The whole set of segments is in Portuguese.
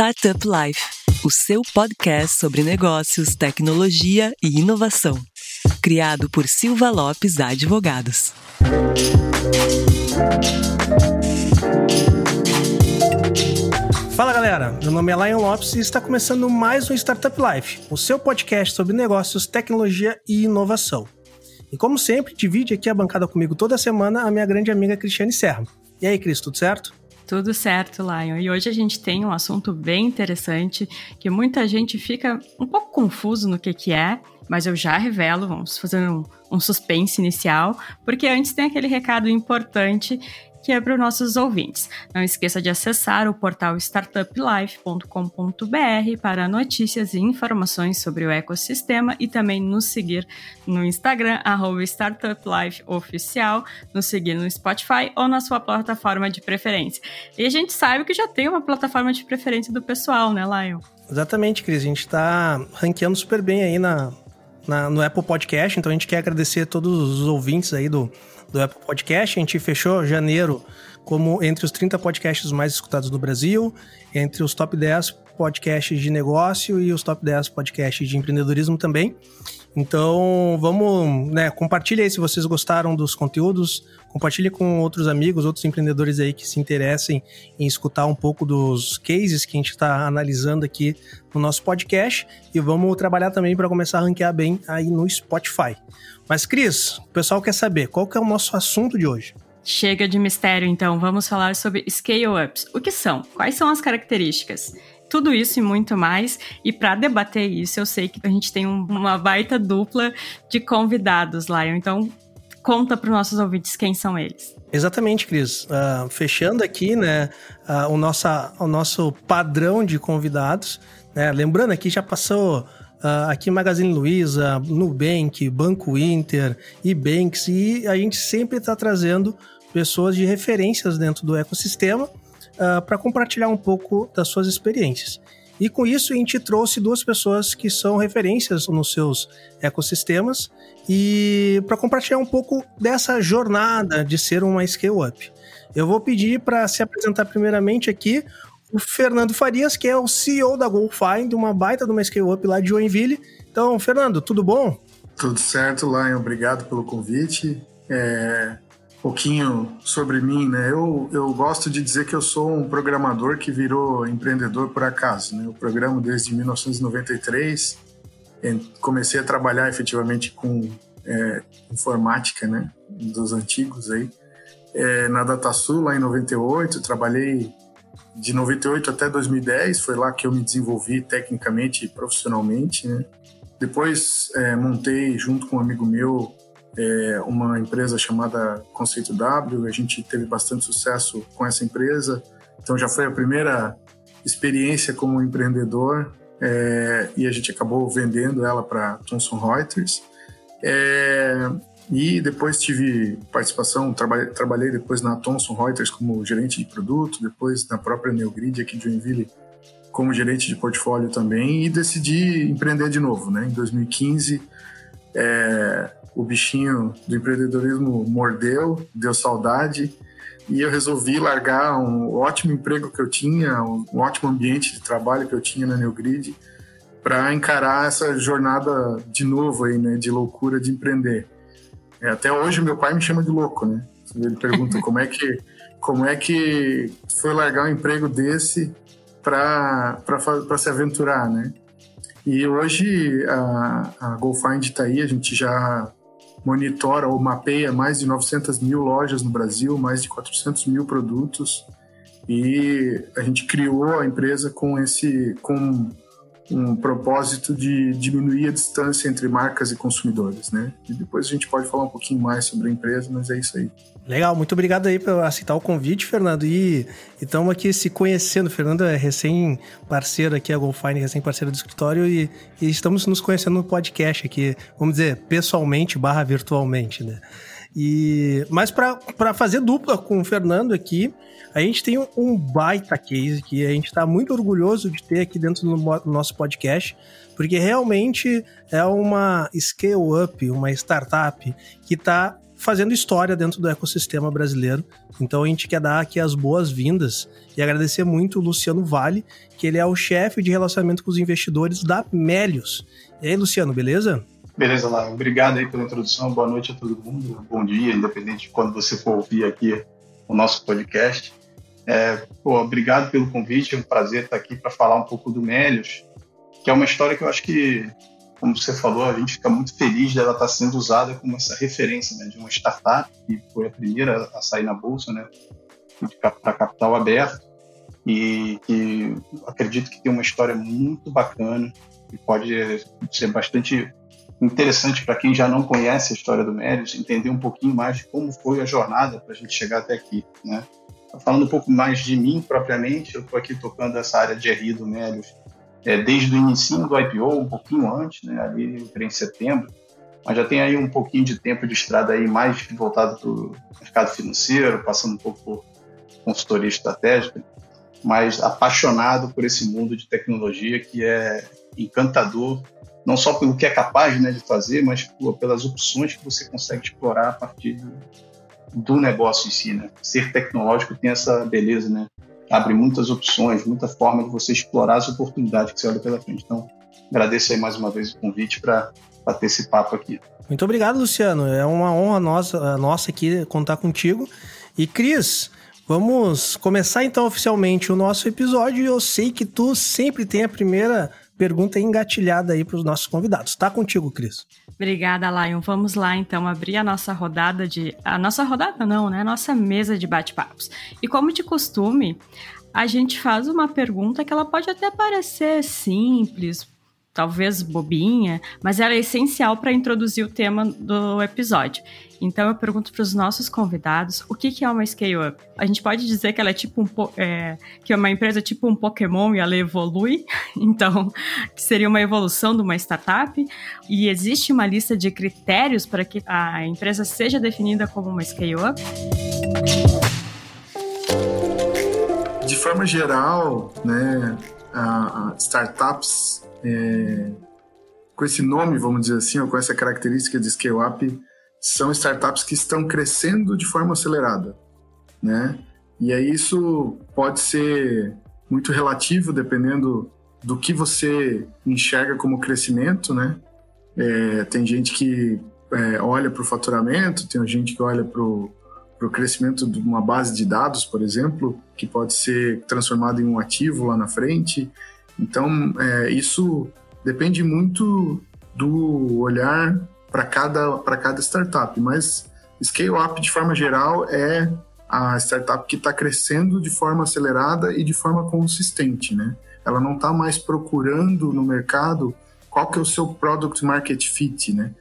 Startup Life, o seu podcast sobre negócios, tecnologia e inovação. Criado por Silva Lopes da Advogados. Fala galera, meu nome é Elaine Lopes e está começando mais um Startup Life, o seu podcast sobre negócios, tecnologia e inovação. E como sempre, divide aqui a bancada comigo toda semana a minha grande amiga Cristiane Serra. E aí, Cris, tudo certo? Tudo certo, Laian. E hoje a gente tem um assunto bem interessante, que muita gente fica um pouco confuso no que é, mas eu já revelo, vamos fazer um suspense inicial, porque antes tem aquele recado importante que é para os nossos ouvintes. Não esqueça de acessar o portal startuplife.com.br para notícias e informações sobre o ecossistema e também nos seguir no Instagram, @StartupLifeOficial, nos seguir no Spotify ou na sua plataforma de preferência. E a gente sabe que já tem uma plataforma de preferência do pessoal, né, Laian? Exatamente, Cris. A gente está ranqueando super bem aí no Apple Podcast, então a gente quer agradecer a todos os ouvintes aí do Apple Podcast. A gente fechou janeiro como entre os 30 podcasts mais escutados no Brasil, entre os top 10 podcasts de negócio e os top 10 podcasts de empreendedorismo também. Então, vamos, compartilha aí se vocês gostaram dos conteúdos, compartilhe com outros amigos, outros empreendedores aí que se interessem em escutar um pouco dos cases que a gente está analisando aqui no nosso podcast e vamos trabalhar também para começar a ranquear bem aí no Spotify. Mas, Cris, o pessoal quer saber qual que é o nosso assunto de hoje. Chega de mistério, então. Vamos falar sobre scale-ups. O que são? Quais são as características? Tudo isso e muito mais. E para debater isso, eu sei que a gente tem uma baita dupla de convidados, Lion. Então, conta para os nossos ouvintes quem são eles. Exatamente, Cris. Fechando aqui o nosso padrão de convidados. Né? Lembrando aqui, já passou... aqui Magazine Luiza, Nubank, Banco Inter, eBanks, e a gente sempre está trazendo pessoas de referências dentro do ecossistema para compartilhar um pouco das suas experiências. E com isso a gente trouxe duas pessoas que são referências nos seus ecossistemas e para compartilhar um pouco dessa jornada de ser uma scale-up. Eu vou pedir para se apresentar primeiramente aqui o Fernando Farias, que é o CEO da GoFind, uma baita de uma scale-up lá de Joinville. Então, Fernando, tudo bom? Tudo certo, Laian. Obrigado pelo convite. Pouquinho sobre mim, né? Eu gosto de dizer que eu sou um programador que virou empreendedor por acaso, né? Eu programo desde 1993. Comecei a trabalhar efetivamente com informática, né? Dos antigos aí. Na DataSul, lá em 98, trabalhei... De 98 até 2010, foi lá que eu me desenvolvi tecnicamente e profissionalmente, né? Depois montei, junto com um amigo meu, uma empresa chamada Conceito W. A gente teve bastante sucesso com essa empresa. Então, já foi a primeira experiência como empreendedor e a gente acabou vendendo ela para Thomson Reuters. E depois tive participação, trabalhei depois na Thomson Reuters como gerente de produto, depois na própria Neogrid aqui de Joinville como gerente de portfólio também, e decidi empreender de novo, né? Em 2015, o bichinho do empreendedorismo mordeu, deu saudade, e eu resolvi largar um ótimo emprego que eu tinha, um ótimo ambiente de trabalho que eu tinha na Neogrid, para encarar essa jornada de novo aí, né? De loucura de empreender. Até hoje meu pai me chama de louco, né? Ele pergunta como é que foi largar um emprego desse para se aventurar, né? E hoje a GoFind está aí, a gente já monitora ou mapeia mais de 900 mil lojas no Brasil, mais de 400 mil produtos, e a gente criou a empresa com um propósito de diminuir a distância entre marcas e consumidores, né? E depois a gente pode falar um pouquinho mais sobre a empresa, mas é isso aí. Legal, muito obrigado aí por aceitar o convite, Fernando. E estamos aqui se conhecendo. O Fernando é recém-parceiro aqui, a GoFind, recém-parceiro do escritório, e estamos nos conhecendo no podcast aqui, vamos dizer, pessoalmente / virtualmente, né? Mas para fazer dupla com o Fernando aqui, a gente tem um baita case que a gente está muito orgulhoso de ter aqui dentro do nosso podcast, porque realmente é uma scale-up, uma startup que está fazendo história dentro do ecossistema brasileiro. Então a gente quer dar aqui as boas-vindas e agradecer muito o Luciano Vale, que ele é o chefe de relacionamento com os investidores da Méliuz. E aí, Luciano, beleza? Beleza, Lávio. Obrigado aí pela introdução. Boa noite a todo mundo. Bom dia, independente de quando você for ouvir aqui o nosso podcast. Obrigado pelo convite. É um prazer estar aqui para falar um pouco do Méliuz, que é uma história que eu acho que, como você falou, a gente fica muito feliz dela estar sendo usada como essa referência, né, de uma startup que foi a primeira a sair na bolsa, né, da capital aberta, e que acredito que tem uma história muito bacana e pode ser bastante interessante para quem já não conhece a história do Méliuz, entender um pouquinho mais de como foi a jornada para a gente chegar até aqui, né? Falando um pouco mais de mim propriamente, eu estou aqui tocando essa área de RI do Méliuz desde o início do IPO, um pouquinho antes, né? Ali eu entrei em setembro, mas já tem aí um pouquinho de tempo de estrada aí mais voltado para o mercado financeiro, passando um pouco por consultoria estratégica, mas apaixonado por esse mundo de tecnologia que é encantador, não só pelo que é capaz, né, de fazer, mas pelas opções que você consegue explorar a partir do negócio em si, né? Ser tecnológico tem essa beleza, né? Abre muitas opções, muita forma de você explorar as oportunidades que você olha pela frente. Então, agradeço aí mais uma vez o convite para ter esse papo aqui. Muito obrigado, Luciano. É uma honra nossa aqui contar contigo. E, Cris, vamos começar então oficialmente o nosso episódio. Eu sei que tu sempre tem a primeira pergunta engatilhada aí para os nossos convidados. Tá contigo, Cris. Obrigada, Laian. Vamos lá, então, abrir a nossa rodada de... A nossa rodada não, né? A nossa mesa de bate-papos. E como de costume, a gente faz uma pergunta que ela pode até parecer simples, talvez bobinha, mas ela é essencial para introduzir o tema do episódio. Então, eu pergunto para os nossos convidados o que é uma scale-up. A gente pode dizer que ela é tipo que é uma empresa tipo um Pokémon e ela evolui, então, que seria uma evolução de uma startup. E existe uma lista de critérios para que a empresa seja definida como uma scale-up? De forma geral, né, startups com esse nome, vamos dizer assim, ou com essa característica de scale-up, são startups que estão crescendo de forma acelerada, né? E aí isso pode ser muito relativo, dependendo do que você enxerga como crescimento, né? Tem gente que olha para o faturamento, tem gente que olha para o crescimento de uma base de dados, por exemplo, que pode ser transformado em um ativo lá na frente. Então, isso depende muito do olhar para cada startup, mas scale-up, de forma geral, é a startup que está crescendo de forma acelerada e de forma consistente, né? Ela não está mais procurando no mercado qual que é o seu product market fit, né?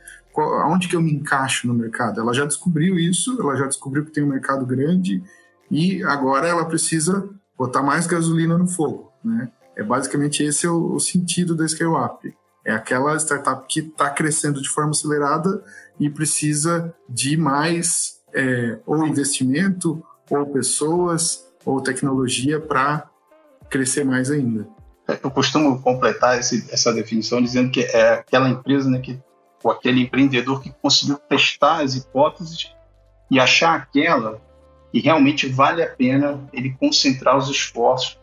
Aonde que eu me encaixo no mercado? Ela já descobriu isso, ela já descobriu que tem um mercado grande e agora ela precisa botar mais gasolina no fogo, né? Basicamente esse é o sentido da scale-up. É aquela startup que está crescendo de forma acelerada e precisa de mais ou investimento, ou pessoas, ou tecnologia para crescer mais ainda. Eu costumo completar essa definição dizendo que é aquela empresa, né, ou aquele empreendedor que conseguiu testar as hipóteses e achar aquela que realmente vale a pena ele concentrar os esforços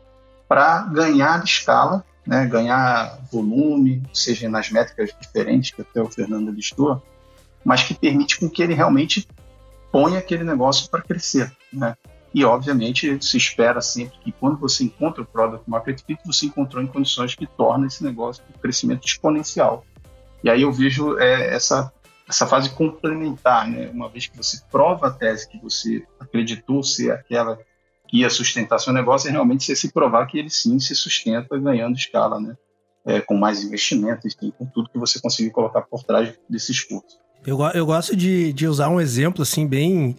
para ganhar escala, né, ganhar volume, seja nas métricas diferentes, que até o Fernando listou, mas que permite com que ele realmente ponha aquele negócio para crescer, né? E, obviamente, se espera sempre que quando você encontra o Product Market Fit, você encontrou em condições que tornam esse negócio um crescimento exponencial. E aí eu vejo essa fase complementar, né? Uma vez que você prova a tese que você acreditou ser aquela que ia sustentar seu negócio, é realmente você se provar que ele sim se sustenta ganhando escala, né? Com mais investimentos, com tudo que você conseguir colocar por trás desse esforço. Eu gosto de usar um exemplo assim bem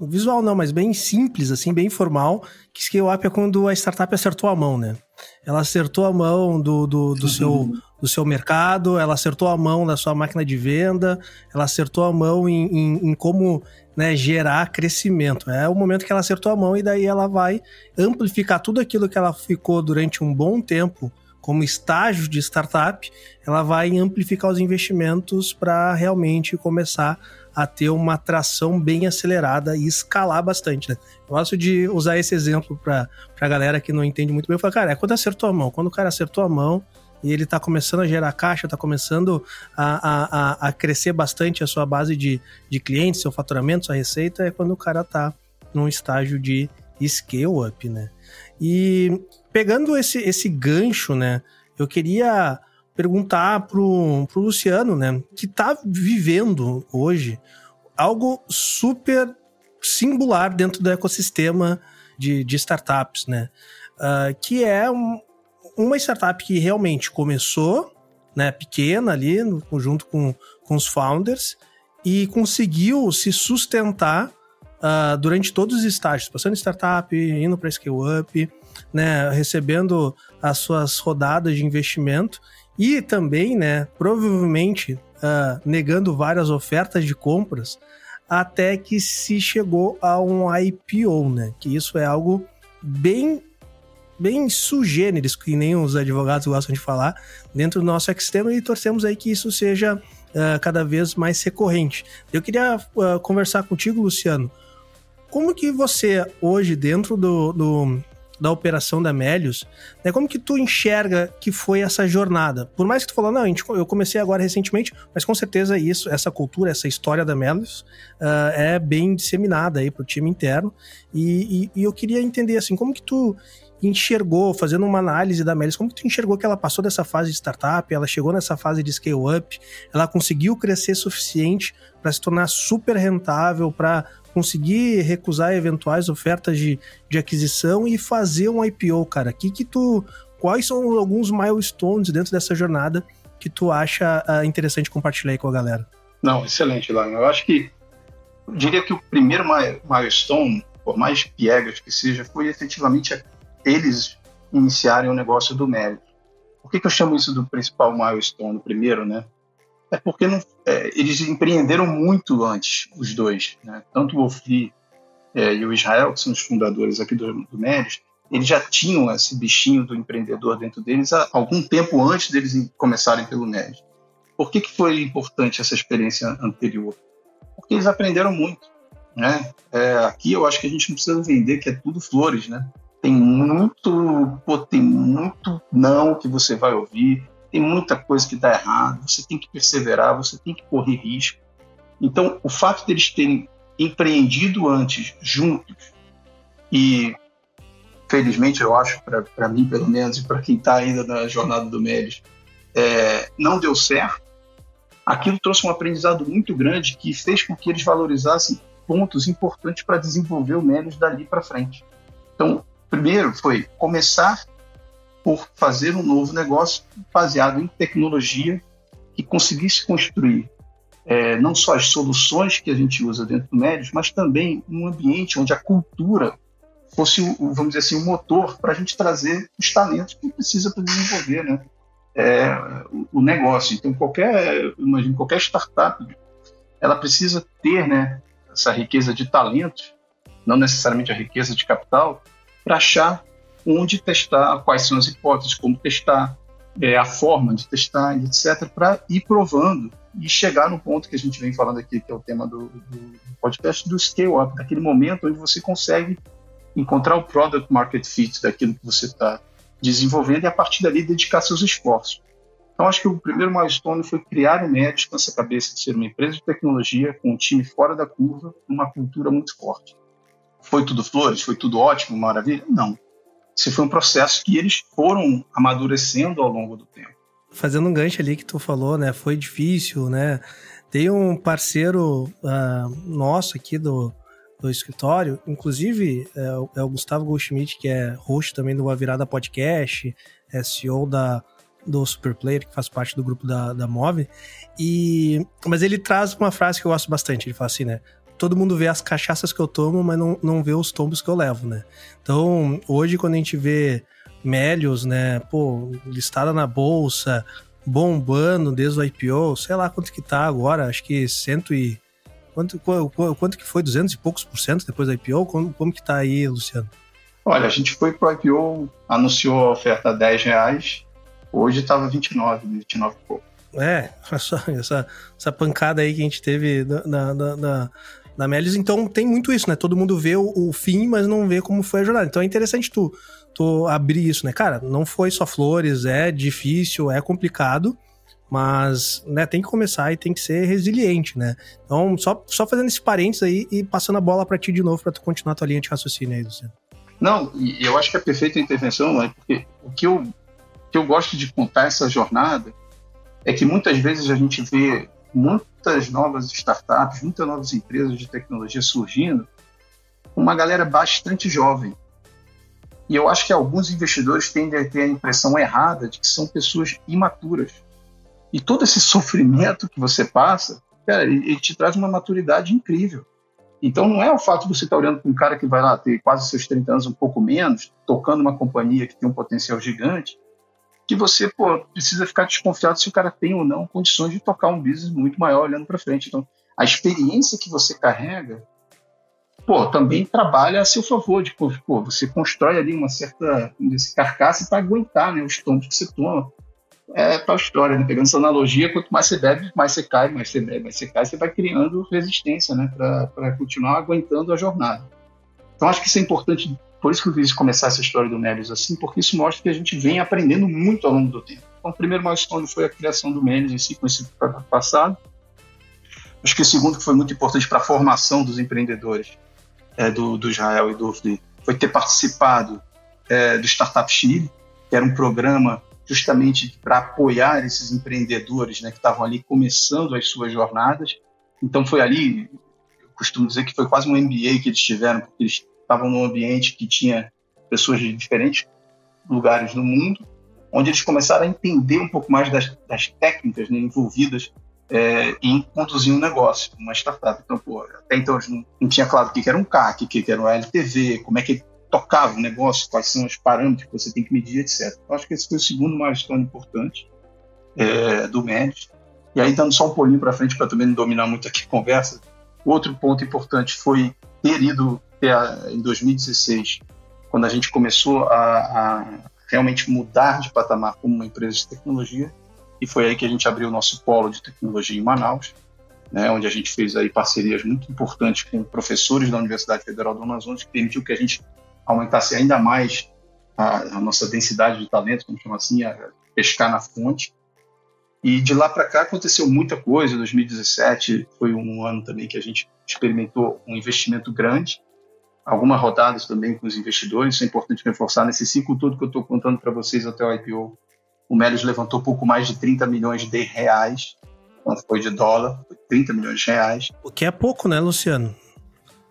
visual não, mas bem simples, assim, bem formal, que scale-up é quando a startup acertou a mão, né? Ela acertou a mão do seu mercado, ela acertou a mão da sua máquina de venda, ela acertou a mão em como, né, gerar crescimento. É o momento que ela acertou a mão e daí ela vai amplificar tudo aquilo que ela ficou durante um bom tempo como estágio de startup, ela vai amplificar os investimentos para realmente começar a ter uma tração bem acelerada e escalar bastante, né? Eu gosto de usar esse exemplo para a galera que não entende muito bem. Eu falo, cara, é quando acertou a mão. Quando o cara acertou a mão e ele tá começando a gerar caixa, tá começando a crescer bastante a sua base de clientes, seu faturamento, sua receita, é quando o cara tá num estágio de scale-up, né? E pegando esse gancho, né, eu queria perguntar pro Luciano, né, que tá vivendo hoje algo super singular dentro do ecossistema de startups, né, que é uma startup que realmente começou, né, pequena ali, junto com os founders, e conseguiu se sustentar durante todos os estágios, passando startup, indo para scale-up, né, recebendo as suas rodadas de investimento e também, né, provavelmente negando várias ofertas de compras até que se chegou a um IPO, né, que isso é algo bem, bem sui generis, que nem os advogados gostam de falar, dentro do nosso ecossistema, e torcemos aí que isso seja cada vez mais recorrente. Eu queria conversar contigo, Luciano. Como que você, hoje, dentro da operação da Méliuz, né, como que tu enxerga que foi essa jornada? Por mais que tu falou, não, eu comecei agora recentemente, mas com certeza isso, essa cultura, essa história da Méliuz é bem disseminada aí pro time interno, e eu queria entender, assim, como que tu enxergou, fazendo uma análise da Méliuz, como que tu enxergou que ela passou dessa fase de startup, ela chegou nessa fase de scale-up, ela conseguiu crescer suficiente para se tornar super rentável, para conseguir recusar eventuais ofertas de aquisição e fazer um IPO, cara. Quais são alguns milestones dentro dessa jornada que tu acha interessante compartilhar aí com a galera? Não, excelente, Lionel. Eu acho que, eu diria que o primeiro milestone, por mais piegas que seja, foi efetivamente eles iniciarem o negócio do Méliuz. Por que eu chamo isso do principal milestone, do primeiro, né? É porque eles empreenderam muito antes, os dois, né? Tanto o Wolfie e o Israel, que são os fundadores aqui do Méliuz, eles já tinham esse bichinho do empreendedor dentro deles há algum tempo antes deles começarem pelo Méliuz. Por que foi importante essa experiência anterior? Porque eles aprenderam muito, né? Aqui eu acho que a gente não precisa vender que é tudo flores, né? Tem muito não que você vai ouvir, tem muita coisa que está errada, você tem que perseverar, você tem que correr risco. Então, o fato deles terem empreendido antes, juntos, e, felizmente, eu acho, para mim, pelo menos, e para quem está ainda na jornada do Méliuz, não deu certo, aquilo trouxe um aprendizado muito grande que fez com que eles valorizassem pontos importantes para desenvolver o Méliuz dali para frente. Então, primeiro foi começar por fazer um novo negócio baseado em tecnologia que conseguisse construir não só as soluções que a gente usa dentro do Méliuz, mas também um ambiente onde a cultura fosse, vamos dizer assim, um motor para a gente trazer os talentos que precisa para desenvolver, né, o negócio. Então, qualquer startup, ela precisa ter, né, essa riqueza de talentos, não necessariamente a riqueza de capital, para achar onde testar, quais são as hipóteses, como testar, a forma de testar, etc., para ir provando e chegar no ponto que a gente vem falando aqui, que é o tema do podcast, do scale-up, daquele momento onde você consegue encontrar o product market fit daquilo que você está desenvolvendo e, a partir dali, dedicar seus esforços. Então, acho que o primeiro milestone foi criar o Méliuz com essa cabeça de ser uma empresa de tecnologia, com um time fora da curva, uma cultura muito forte. Foi tudo flores? Foi tudo ótimo, maravilha? Não. Isso foi um processo que eles foram amadurecendo ao longo do tempo. Fazendo um gancho ali que tu falou, né? Foi difícil, né? Tem um parceiro nosso aqui do escritório, inclusive é o Gustavo Goldschmidt, que é host também do A Virada Podcast, é CEO do Superplayer, que faz parte do grupo da MOV. Mas ele traz uma frase que eu gosto bastante, ele fala assim, né? Todo mundo vê as cachaças que eu tomo, mas não vê os tombos que eu levo, né? Então, hoje, quando a gente vê Méliuz, né, pô, listada na bolsa, bombando desde o IPO, sei lá quanto que tá agora, acho que quanto que foi, 200 e poucos por cento depois do IPO? Como que tá aí, Luciano? Olha, a gente foi pro IPO, anunciou a oferta a R$10, hoje tava 29 e pouco. Essa pancada aí que a gente teve na Méliuz. Então tem muito isso, né? Todo mundo vê o fim, mas não vê como foi a jornada. Então é interessante tu abrir isso, né? Cara, não foi só flores, é difícil, é complicado, mas, né, tem que começar e tem que ser resiliente, né? Então, só fazendo esse parênteses aí e passando a bola para ti de novo, para tu continuar tua linha de raciocínio aí, Luciano. Não, eu acho que é perfeita a intervenção, né? Porque o que eu gosto de contar essa jornada é que muitas vezes a gente vê muitas novas startups, muitas novas empresas de tecnologia surgindo, uma galera bastante jovem. E eu acho que alguns investidores tendem a ter a impressão errada de que são pessoas imaturas. E todo esse sofrimento que você passa, cara, ele te traz uma maturidade incrível. Então não é o fato de você estar olhando para um cara que vai lá ter quase seus 30 anos, um pouco menos, tocando uma companhia que tem um potencial gigante, que você precisa ficar desconfiado se o cara tem ou não condições de tocar um business muito maior olhando para frente. Então, a experiência que você carrega, também trabalha a seu favor. Você constrói ali uma certa carcaça para aguentar, né, os tombos que você toma. É tal história, né? Pegando essa analogia, quanto mais você bebe, mais você cai, mais você bebe, mais você cai, você vai criando resistência, né, para continuar aguentando a jornada. Então, acho que isso é importante. Por isso que eu quis começar essa história do Méliuz assim, porque isso mostra que a gente vem aprendendo muito ao longo do tempo. Então, o primeiro milestone foi a criação do Méliuz em si, com esse passado. Acho que o segundo, que foi muito importante para a formação dos empreendedores do Israel e do Wolfie, foi ter participado do Startup Chile, que era um programa justamente para apoiar esses empreendedores, né, que estavam ali começando as suas jornadas. Então, foi ali, eu costumo dizer que foi quase um MBA que eles tiveram, porque eles estavam num ambiente que tinha pessoas de diferentes lugares no mundo, onde eles começaram a entender um pouco mais das técnicas, né, envolvidas em conduzir um negócio, uma startup. Então, até então eles não tinha claro o que era um CAC, o que era um LTV, como é que tocava o negócio, quais são os parâmetros que você tem que medir, etc. Então, acho que esse foi o segundo milestone importante do Méliuz. E aí, dando só um pulinho para frente, para também não dominar muito aqui a conversa, outro ponto importante foi ter ido em 2016, quando a gente começou a realmente mudar de patamar como uma empresa de tecnologia, e foi aí que a gente abriu o nosso polo de tecnologia em Manaus, né, onde a gente fez aí parcerias muito importantes com professores da Universidade Federal do Amazonas, que permitiu que a gente aumentasse ainda mais a nossa densidade de talento, vamos chamar assim, a pescar na fonte. E de lá para cá aconteceu muita coisa. 2017 foi um ano também que a gente experimentou um investimento grande, algumas rodadas também com os investidores. Isso é importante reforçar. Nesse ciclo todo que eu estou contando para vocês até o IPO, o Méliuz levantou pouco mais de 30 milhões de reais, não foi de dólar, foi 30 milhões de reais. O que é pouco, né, Luciano?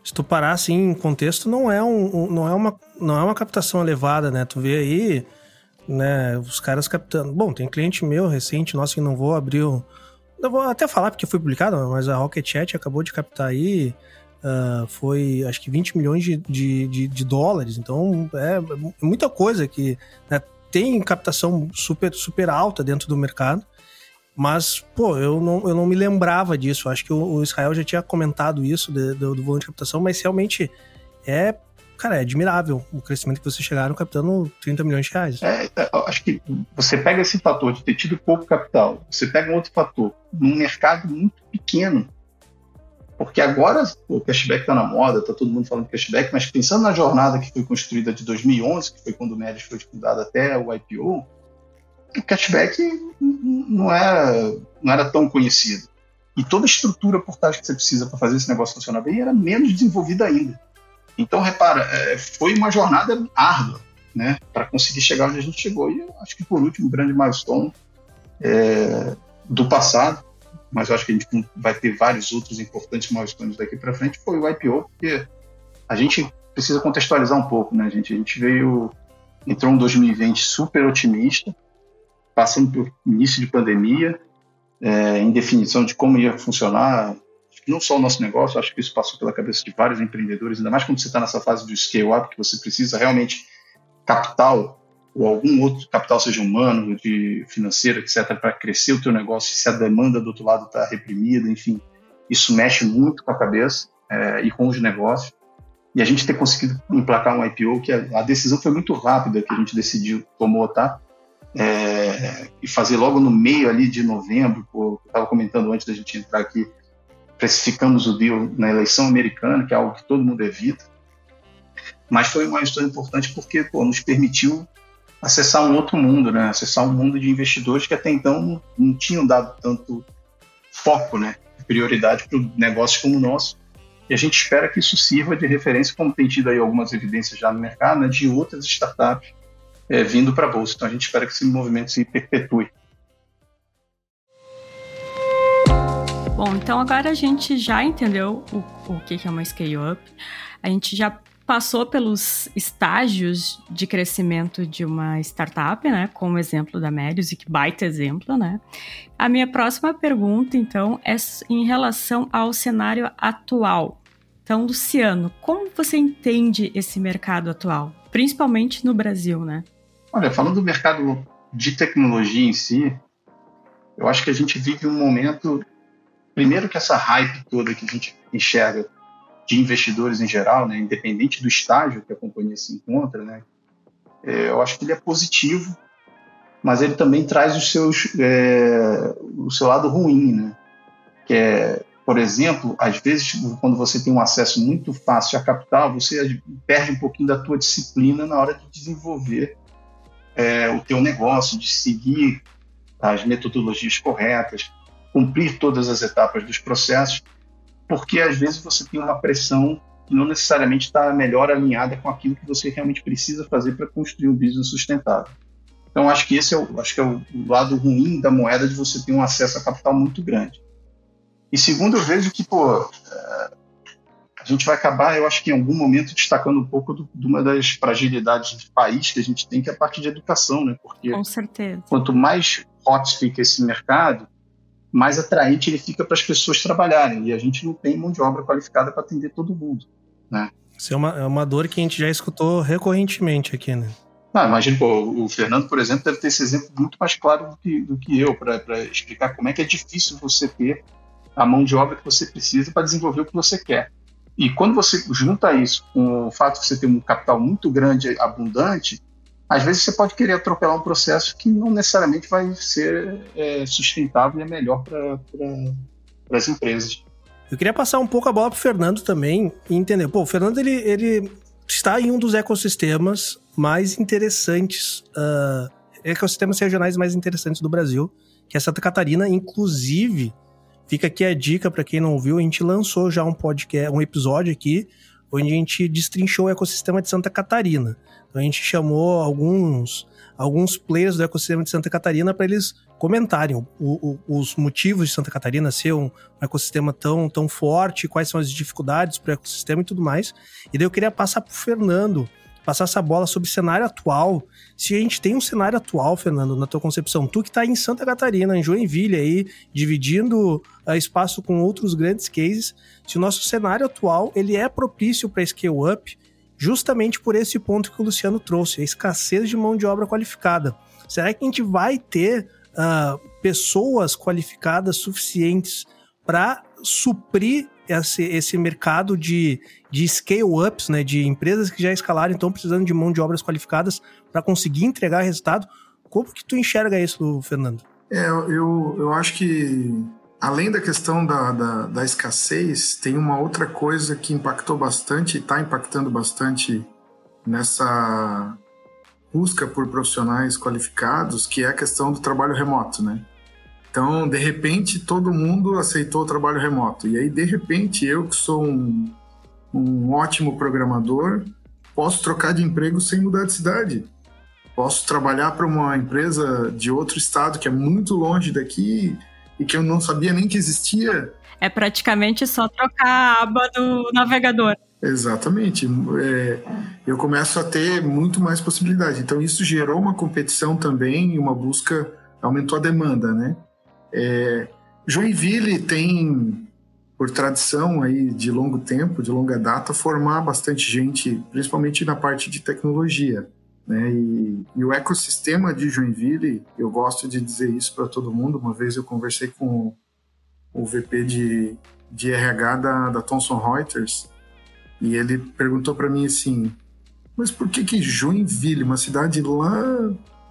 Se tu parar assim em contexto, não é uma captação elevada, né? Tu vê aí, né, os caras captando. Bom, tem cliente meu recente, nossa, que não vou abrir não vou até falar porque foi publicado, mas a Rocket Chat acabou de captar aí, foi, acho que 20 milhões de dólares. Então, é muita coisa que, né, tem captação super, super alta dentro do mercado. Mas, eu não me lembrava disso. Acho que o Israel já tinha comentado isso do volume de captação, mas realmente é admirável o crescimento que vocês chegaram captando 30 milhões de reais. Acho que você pega esse fator de ter tido pouco capital, você pega um outro fator, num mercado muito pequeno. Porque agora o cashback está na moda, está todo mundo falando de cashback, mas pensando na jornada que foi construída de 2011, que foi quando o Méliuz foi fundado até o IPO, o cashback não era tão conhecido. E toda a estrutura por trás que você precisa para fazer esse negócio funcionar bem era menos desenvolvida ainda. Então, repara, foi uma jornada árdua, né, para conseguir chegar onde a gente chegou. E eu acho que, por último, o grande milestone do passado, mas eu acho que a gente vai ter vários outros importantes milestones daqui para frente, foi o IPO, porque a gente precisa contextualizar um pouco, né, gente? A gente entrou em 2020 super otimista, passando pelo início de pandemia, em definição de como ia funcionar, não só o nosso negócio, acho que isso passou pela cabeça de vários empreendedores, ainda mais quando você está nessa fase do scale-up, que você precisa realmente capital, ou algum outro capital, seja humano, de financeiro, etc., para crescer o teu negócio, se a demanda do outro lado está reprimida, enfim, isso mexe muito com a cabeça e com os negócios. E a gente ter conseguido emplacar um IPO, que a decisão foi muito rápida que a gente tomou, tá? e fazer logo no meio ali de novembro, eu estava comentando antes da gente entrar aqui, precificamos o deal na eleição americana, que é algo que todo mundo evita, mas foi uma história importante porque nos permitiu acessar um outro mundo, né? Acessar um mundo de investidores que até então não tinham dado tanto foco, né? Prioridade para negócios como o nosso, e a gente espera que isso sirva de referência, como tem tido aí algumas evidências já no mercado, né, de outras startups vindo para a Bolsa. Então a gente espera que esse movimento se perpetue. Bom, então agora a gente já entendeu o que é uma scale-up, a gente já passou pelos estágios de crescimento de uma startup, né? Como o exemplo da Méliuz, e que baita exemplo, né? A minha próxima pergunta, então, é em relação ao cenário atual. Então, Luciano, como você entende esse mercado atual? Principalmente no Brasil, né? Olha, falando do mercado de tecnologia em si, eu acho que a gente vive um momento... Primeiro que essa hype toda que a gente enxerga de investidores em geral, né, independente do estágio que a companhia se encontra, né, eu acho que ele é positivo, mas ele também traz o seu lado ruim, né, que é, por exemplo, às vezes, quando você tem um acesso muito fácil a capital, você perde um pouquinho da tua disciplina na hora de desenvolver o teu negócio, de seguir as metodologias corretas, cumprir todas as etapas dos processos, porque às vezes você tem uma pressão que não necessariamente está melhor alinhada com aquilo que você realmente precisa fazer para construir um business sustentável. Então, acho que esse é o lado ruim da moeda, de você ter um acesso a capital muito grande. E segundo, eu vejo que a gente vai acabar, eu acho que em algum momento, destacando um pouco de uma das fragilidades do país que a gente tem, que é a parte de educação, né? Porque com certeza, quanto mais hot fica esse mercado, mais atraente ele fica para as pessoas trabalharem, e a gente não tem mão de obra qualificada para atender todo mundo, né? Isso é uma dor que a gente já escutou recorrentemente aqui, né? Imagina, o Fernando, por exemplo, deve ter esse exemplo muito mais claro do que eu, para explicar como é que é difícil você ter a mão de obra que você precisa para desenvolver o que você quer. E quando você junta isso com o fato de você ter um capital muito grande, abundante, às vezes você pode querer atropelar um processo que não necessariamente vai ser sustentável e é melhor para as empresas. Eu queria passar um pouco a bola para o Fernando também e entender. O Fernando ele está em um dos ecossistemas mais interessantes, ecossistemas regionais mais interessantes do Brasil, que é Santa Catarina. Inclusive, fica aqui a dica para quem não ouviu, a gente lançou já um podcast, um episódio aqui, onde a gente destrinchou o ecossistema de Santa Catarina. Então a gente chamou alguns players do ecossistema de Santa Catarina para eles comentarem os motivos de Santa Catarina ser um ecossistema tão, tão forte, quais são as dificuldades para o ecossistema e tudo mais. E daí eu queria passar para o Fernando, passar essa bola sobre o cenário atual. Se a gente tem um cenário atual, Fernando, na tua concepção, tu que está em Santa Catarina, em Joinville, aí, dividindo espaço com outros grandes cases, se o nosso cenário atual ele é propício para scale-up, justamente por esse ponto que o Luciano trouxe, a escassez de mão de obra qualificada. Será que a gente vai ter pessoas qualificadas suficientes para suprir esse mercado de scale-ups, né, de empresas que já escalaram e estão precisando de mão de obras qualificadas para conseguir entregar resultado? Como que tu enxerga isso, Fernando? Eu acho que, além da questão da escassez, tem uma outra coisa que impactou bastante e está impactando bastante nessa busca por profissionais qualificados, que é a questão do trabalho remoto, né? Então, de repente, todo mundo aceitou o trabalho remoto. E aí, de repente, eu que sou um ótimo programador, posso trocar de emprego sem mudar de cidade. Posso trabalhar para uma empresa de outro estado que é muito longe daqui e que eu não sabia nem que existia. É praticamente só trocar a aba do navegador. Exatamente. Eu começo a ter muito mais possibilidade. Então, isso gerou uma competição também e uma busca, aumentou a demanda, né? Joinville tem, por tradição aí de longo tempo, de longa data, formar bastante gente, principalmente na parte de tecnologia, né? E o ecossistema de Joinville, eu gosto de dizer isso para todo mundo. Uma vez eu conversei com o VP de RH da Thomson Reuters e ele perguntou para mim assim: mas por que Joinville, uma cidade lá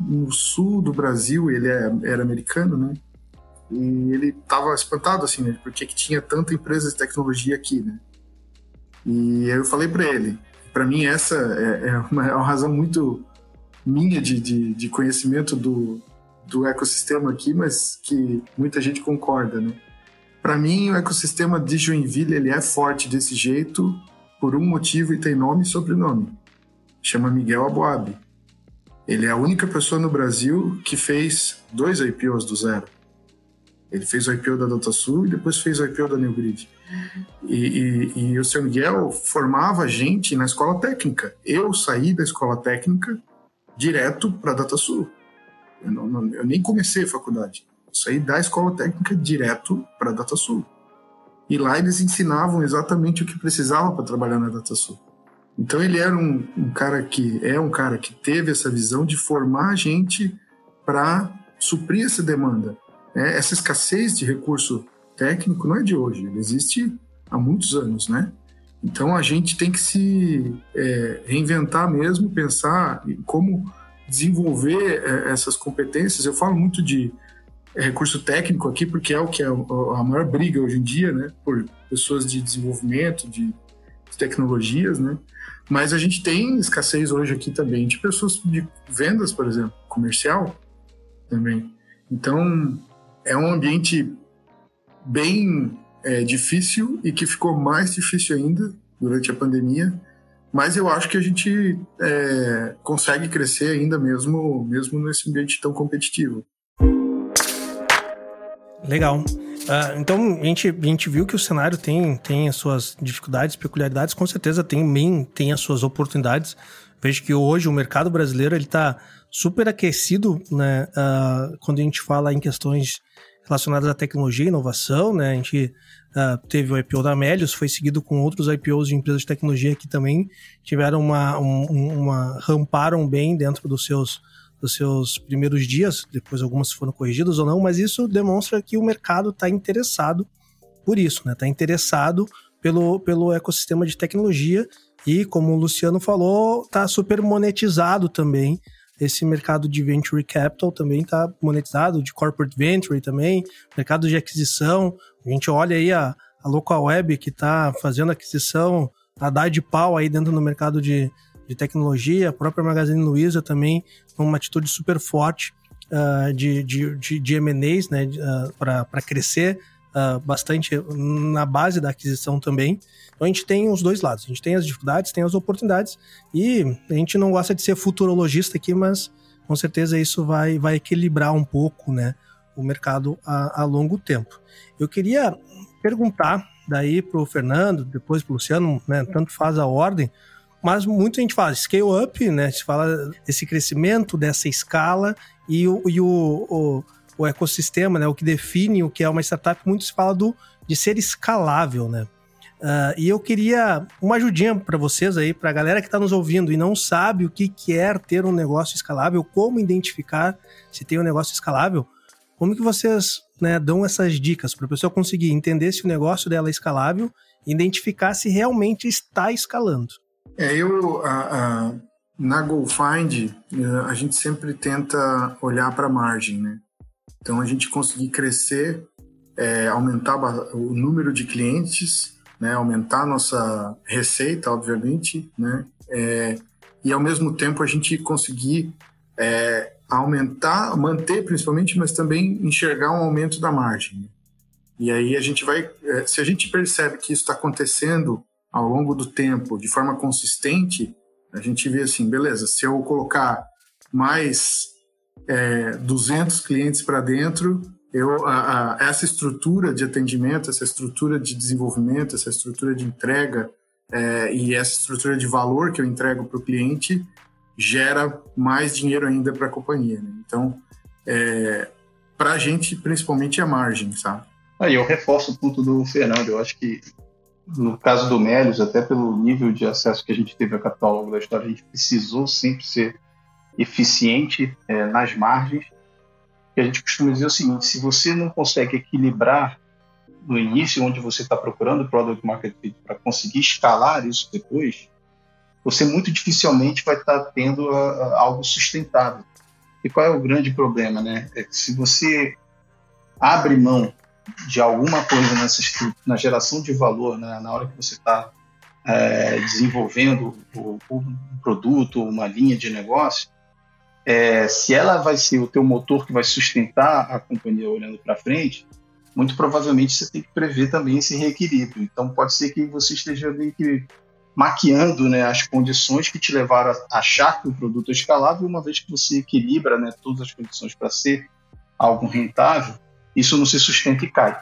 no sul do Brasil, ele era americano, né? E ele estava espantado, assim, né? Porque que tinha tanta empresa de tecnologia aqui, né? E eu falei para ele, para mim essa é uma razão muito minha de conhecimento do ecossistema aqui, mas que muita gente concorda, né? Para mim, o ecossistema de Joinville, ele é forte desse jeito por um motivo e tem nome e sobrenome. Chama Miguel Aboab. Ele é a única pessoa no Brasil que fez 2 IPOs do zero. Ele fez o IPO da DataSul e depois fez o IPO da Neogrid. E o seu Miguel formava a gente na escola técnica. Eu saí da escola técnica direto para a DataSul. Eu nem comecei a faculdade. Eu saí da escola técnica direto para a DataSul. E lá eles ensinavam exatamente o que precisava para trabalhar na DataSul. Então ele era um cara que teve essa visão de formar a gente para suprir essa demanda. Essa escassez de recurso técnico não é de hoje, ele existe há muitos anos, né? Então a gente tem que se reinventar mesmo, pensar em como desenvolver essas competências. Eu falo muito de recurso técnico aqui porque é o que é a maior briga hoje em dia, né? Por pessoas de desenvolvimento, de tecnologias, né? Mas a gente tem escassez hoje aqui também de pessoas de vendas, por exemplo, comercial também. Então é um ambiente bem difícil e que ficou mais difícil ainda durante a pandemia, mas eu acho que a gente consegue crescer ainda mesmo nesse ambiente tão competitivo. Legal. Então, a gente viu que o cenário tem as suas dificuldades, peculiaridades, com certeza tem as suas oportunidades. Vejo que hoje o mercado brasileiro está super aquecido, né? Quando a gente fala em questões relacionadas à tecnologia e inovação, né? A gente teve o IPO da Méliuz, foi seguido com outros IPOs de empresas de tecnologia que também tiveram ramparam bem dentro dos seus primeiros dias, depois algumas foram corrigidas ou não, mas isso demonstra que o mercado está interessado por isso, né? Está interessado pelo ecossistema de tecnologia e, como o Luciano falou, está super monetizado também. Esse mercado de Venture Capital também está monetizado, de Corporate Venture também, mercado de aquisição. A gente olha aí a Local Web que está fazendo aquisição, a dar de pau aí dentro do mercado de tecnologia, a própria Magazine Luiza também, uma atitude super forte de M&As, né, para crescer bastante na base da aquisição também. Então a gente tem os dois lados, a gente tem as dificuldades, tem as oportunidades, e a gente não gosta de ser futurologista aqui, mas com certeza isso vai equilibrar um pouco, né, o mercado a longo tempo. Eu queria perguntar daí para o Fernando, depois para o Luciano, né, tanto faz a ordem, mas muita gente fala scale up, né? Se fala desse crescimento, dessa escala e o ecossistema, né? O que define o que é uma startup, muito se fala de ser escalável, né? E eu queria uma ajudinha para vocês aí, para a galera que está nos ouvindo e não sabe o que quer ter um negócio escalável, como identificar se tem um negócio escalável, como que vocês, né, dão essas dicas para a pessoa conseguir entender se o negócio dela é escalável e identificar se realmente está escalando. Na GoFind, a gente sempre tenta olhar para a margem, né? Então, a gente conseguir crescer, aumentar o número de clientes, né? Aumentar a nossa receita, obviamente, né? E, ao mesmo tempo, a gente conseguir aumentar, manter principalmente, mas também enxergar um aumento da margem, né? E aí, a gente vai... se a gente percebe que isso está acontecendo ao longo do tempo, de forma consistente, a gente vê assim, beleza, se eu colocar mais 200 clientes para dentro, essa estrutura de atendimento, essa estrutura de desenvolvimento, essa estrutura de entrega e essa estrutura de valor que eu entrego para o cliente gera mais dinheiro ainda para a companhia, né? Então, para a gente, principalmente, é margem, sabe? Aí eu reforço o ponto do Fernando, eu acho que no caso do Méliuz, até pelo nível de acesso que a gente teve ao capital ao longo da história, a gente precisou sempre ser eficiente nas margens. E a gente costuma dizer o seguinte, se você não consegue equilibrar no início, onde você está procurando o Product Market Fit, para conseguir escalar isso depois, você muito dificilmente vai estar tendo algo sustentável. E qual é o grande problema, né? É que se você abre mão de alguma coisa na geração de valor, né, na hora que você está desenvolvendo um produto, uma linha de negócio, se ela vai ser o teu motor que vai sustentar a companhia olhando para frente, muito provavelmente você tem que prever também esse reequilíbrio. Então pode ser que você esteja meio que maquiando, né, as condições que te levaram a achar que o produto é escalável, uma vez que você equilibra, né, todas as condições para ser algo rentável, isso não se sustenta e cai.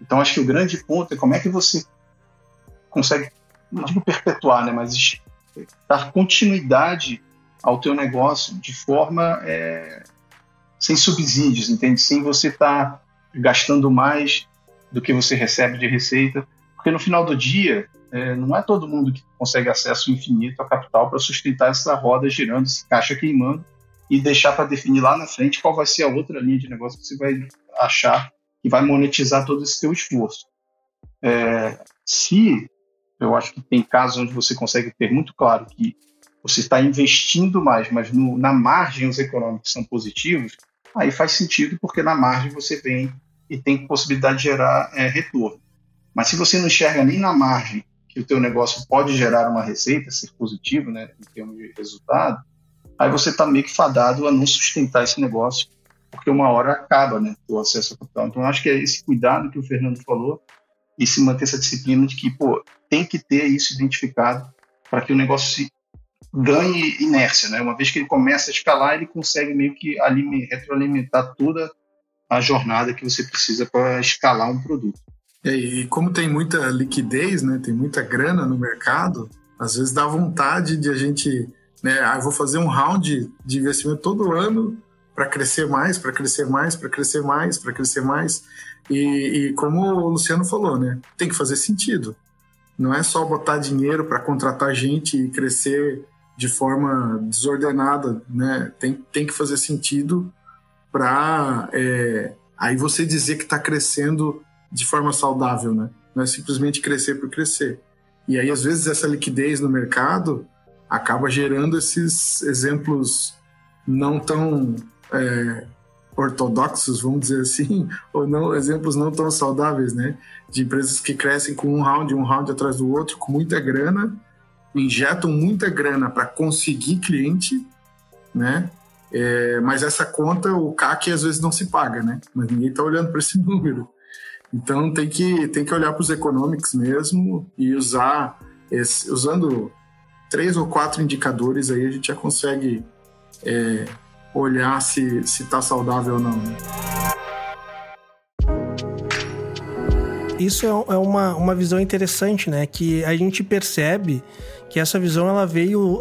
Então acho que o grande ponto é como é que você consegue, não digo perpetuar, né, mas dar continuidade ao teu negócio de forma sem subsídios, entende? Sem você estar gastando mais do que você recebe de receita, porque no final do dia não é todo mundo que consegue acesso infinito a capital para sustentar essa roda girando, esse caixa queimando, e deixar para definir lá na frente qual vai ser a outra linha de negócio que você vai achar e vai monetizar todo esse seu esforço. Se eu acho que tem casos onde você consegue ter muito claro que você está investindo mais, mas na margem os econômicos são positivos, aí faz sentido, porque na margem você vem e tem possibilidade de gerar retorno. Mas se você não enxerga nem na margem que o teu negócio pode gerar uma receita, ser positivo, né, em termos de resultado, aí você está meio que fadado a não sustentar esse negócio, porque uma hora acaba, né, o acesso ao capital. Então, acho que é esse cuidado que o Fernando falou e se manter essa disciplina de que, tem que ter isso identificado para que o negócio se ganhe inércia, né? Uma vez que ele começa a escalar, ele consegue meio que retroalimentar toda a jornada que você precisa para escalar um produto. E como tem muita liquidez, né, tem muita grana no mercado, às vezes dá vontade de a gente... eu vou fazer um round de investimento todo ano para crescer mais, para crescer mais, para crescer mais, para crescer mais. E como o Luciano falou, né, tem que fazer sentido. Não é só botar dinheiro para contratar gente e crescer de forma desordenada, né? Tem que fazer sentido para aí você dizer que está crescendo de forma saudável, né? Não é simplesmente crescer por crescer. E aí, às vezes, essa liquidez no mercado acaba gerando esses exemplos não tão ortodoxos, vamos dizer assim, ou não, exemplos não tão saudáveis, né? De empresas que crescem com um round atrás do outro, com muita grana, injetam muita grana para conseguir cliente, né? Mas essa conta, o CAC às vezes não se paga, né? Mas ninguém está olhando para esse número. Então tem que olhar para os economics mesmo e usando 3 ou 4 indicadores, aí a gente já consegue olhar se está saudável ou não. Isso é uma visão interessante, né? Que a gente percebe que essa visão ela veio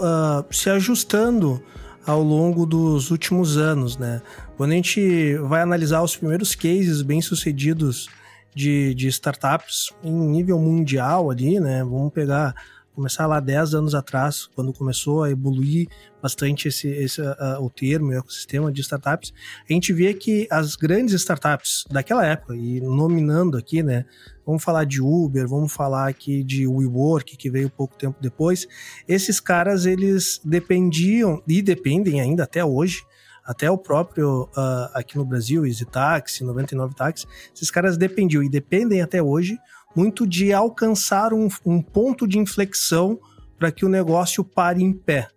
se ajustando ao longo dos últimos anos, né? Quando a gente vai analisar os primeiros cases bem-sucedidos de startups em nível mundial ali, né? Vamos começar lá 10 anos atrás, quando começou a evoluir bastante o termo, o ecossistema de startups, a gente vê que as grandes startups daquela época, e nominando aqui, né, vamos falar de Uber, vamos falar aqui de WeWork, que veio pouco tempo depois, esses caras, eles dependiam, e dependem ainda até hoje, até o próprio, aqui no Brasil, Easy Taxi, 99 Taxi, esses caras dependiam e dependem até hoje muito de alcançar um ponto de inflexão para que o negócio pare em pé.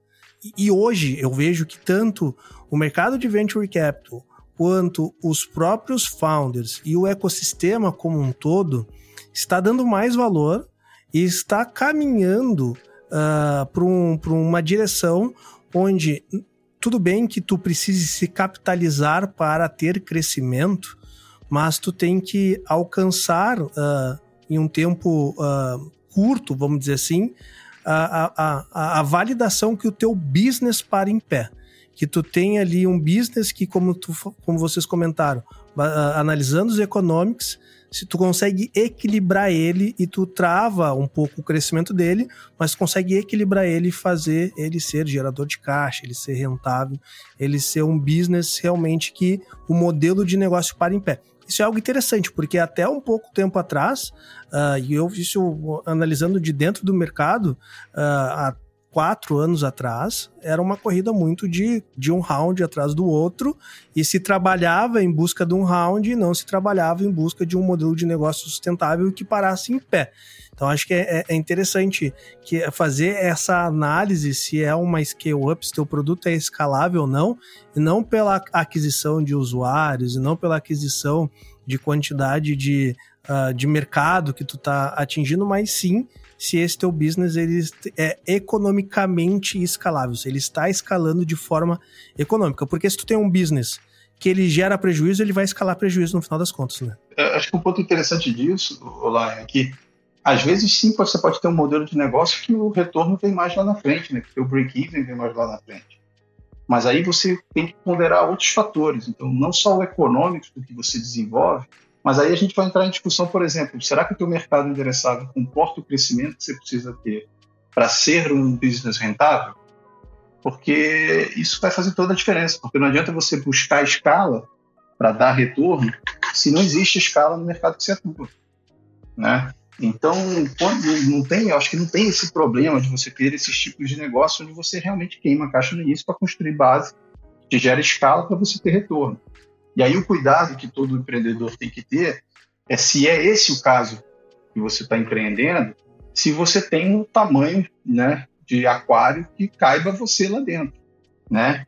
E hoje eu vejo que tanto o mercado de Venture Capital quanto os próprios founders e o ecossistema como um todo está dando mais valor e está caminhando para uma direção onde tudo bem que tu precise se capitalizar para ter crescimento, mas tu tem que alcançar em um tempo curto, vamos dizer assim, a validação que o teu business pare em pé. Que tu tenha ali um business que, como vocês comentaram, analisando os economics, se tu consegue equilibrar ele e tu trava um pouco o crescimento dele, mas consegue equilibrar ele e fazer ele ser gerador de caixa, ele ser rentável, ele ser um business realmente que o modelo de negócio pare em pé. Isso é algo interessante, porque até um pouco tempo atrás, e eu vi isso analisando de dentro do mercado, 4 anos atrás, era uma corrida muito de um round atrás do outro, e se trabalhava em busca de um round e não se trabalhava em busca de um modelo de negócio sustentável que parasse em pé. Então, acho que é interessante que fazer essa análise se é uma scale-up, se teu produto é escalável ou não, e não pela aquisição de usuários, e não pela aquisição de quantidade de mercado que tu tá atingindo, mas sim se esse teu business ele é economicamente escalável, se ele está escalando de forma econômica. Porque se tu tem um business que ele gera prejuízo, ele vai escalar prejuízo no final das contas, né? Eu acho que um ponto interessante disso, Laian, é que às vezes sim você pode ter um modelo de negócio que o retorno vem mais lá na frente, né? Que o break-even vem mais lá na frente. Mas aí você tem que ponderar outros fatores. Então, não só o econômico do que você desenvolve, mas aí a gente vai entrar em discussão, por exemplo, será que o teu mercado endereçável comporta o crescimento que você precisa ter para ser um business rentável? Porque isso vai fazer toda a diferença, porque não adianta você buscar escala para dar retorno se não existe escala no mercado que você atua, né? Então, eu acho que não tem esse problema de você ter esses tipos de negócio onde você realmente queima a caixa no início para construir base que gera escala para você ter retorno. E aí o cuidado que todo empreendedor tem que ter é se é esse o caso que você está empreendendo, se você tem um tamanho, né, de aquário que caiba você lá dentro, né?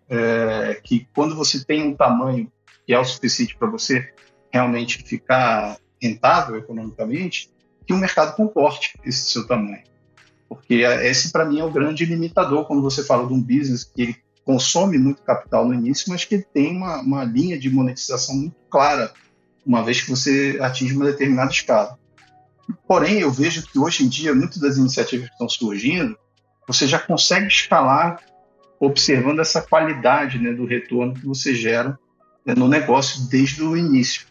Que quando você tem um tamanho que é o suficiente para você realmente ficar rentável economicamente, que o mercado comporte esse seu tamanho. Porque esse, para mim, é o grande limitador quando você fala de um business que ele consome muito capital no início, mas que tem uma linha de monetização muito clara, uma vez que você atinge uma determinada escala. Porém, eu vejo que hoje em dia, muitas das iniciativas que estão surgindo, você já consegue escalar observando essa qualidade, né, do retorno que você gera, né, no negócio desde o início.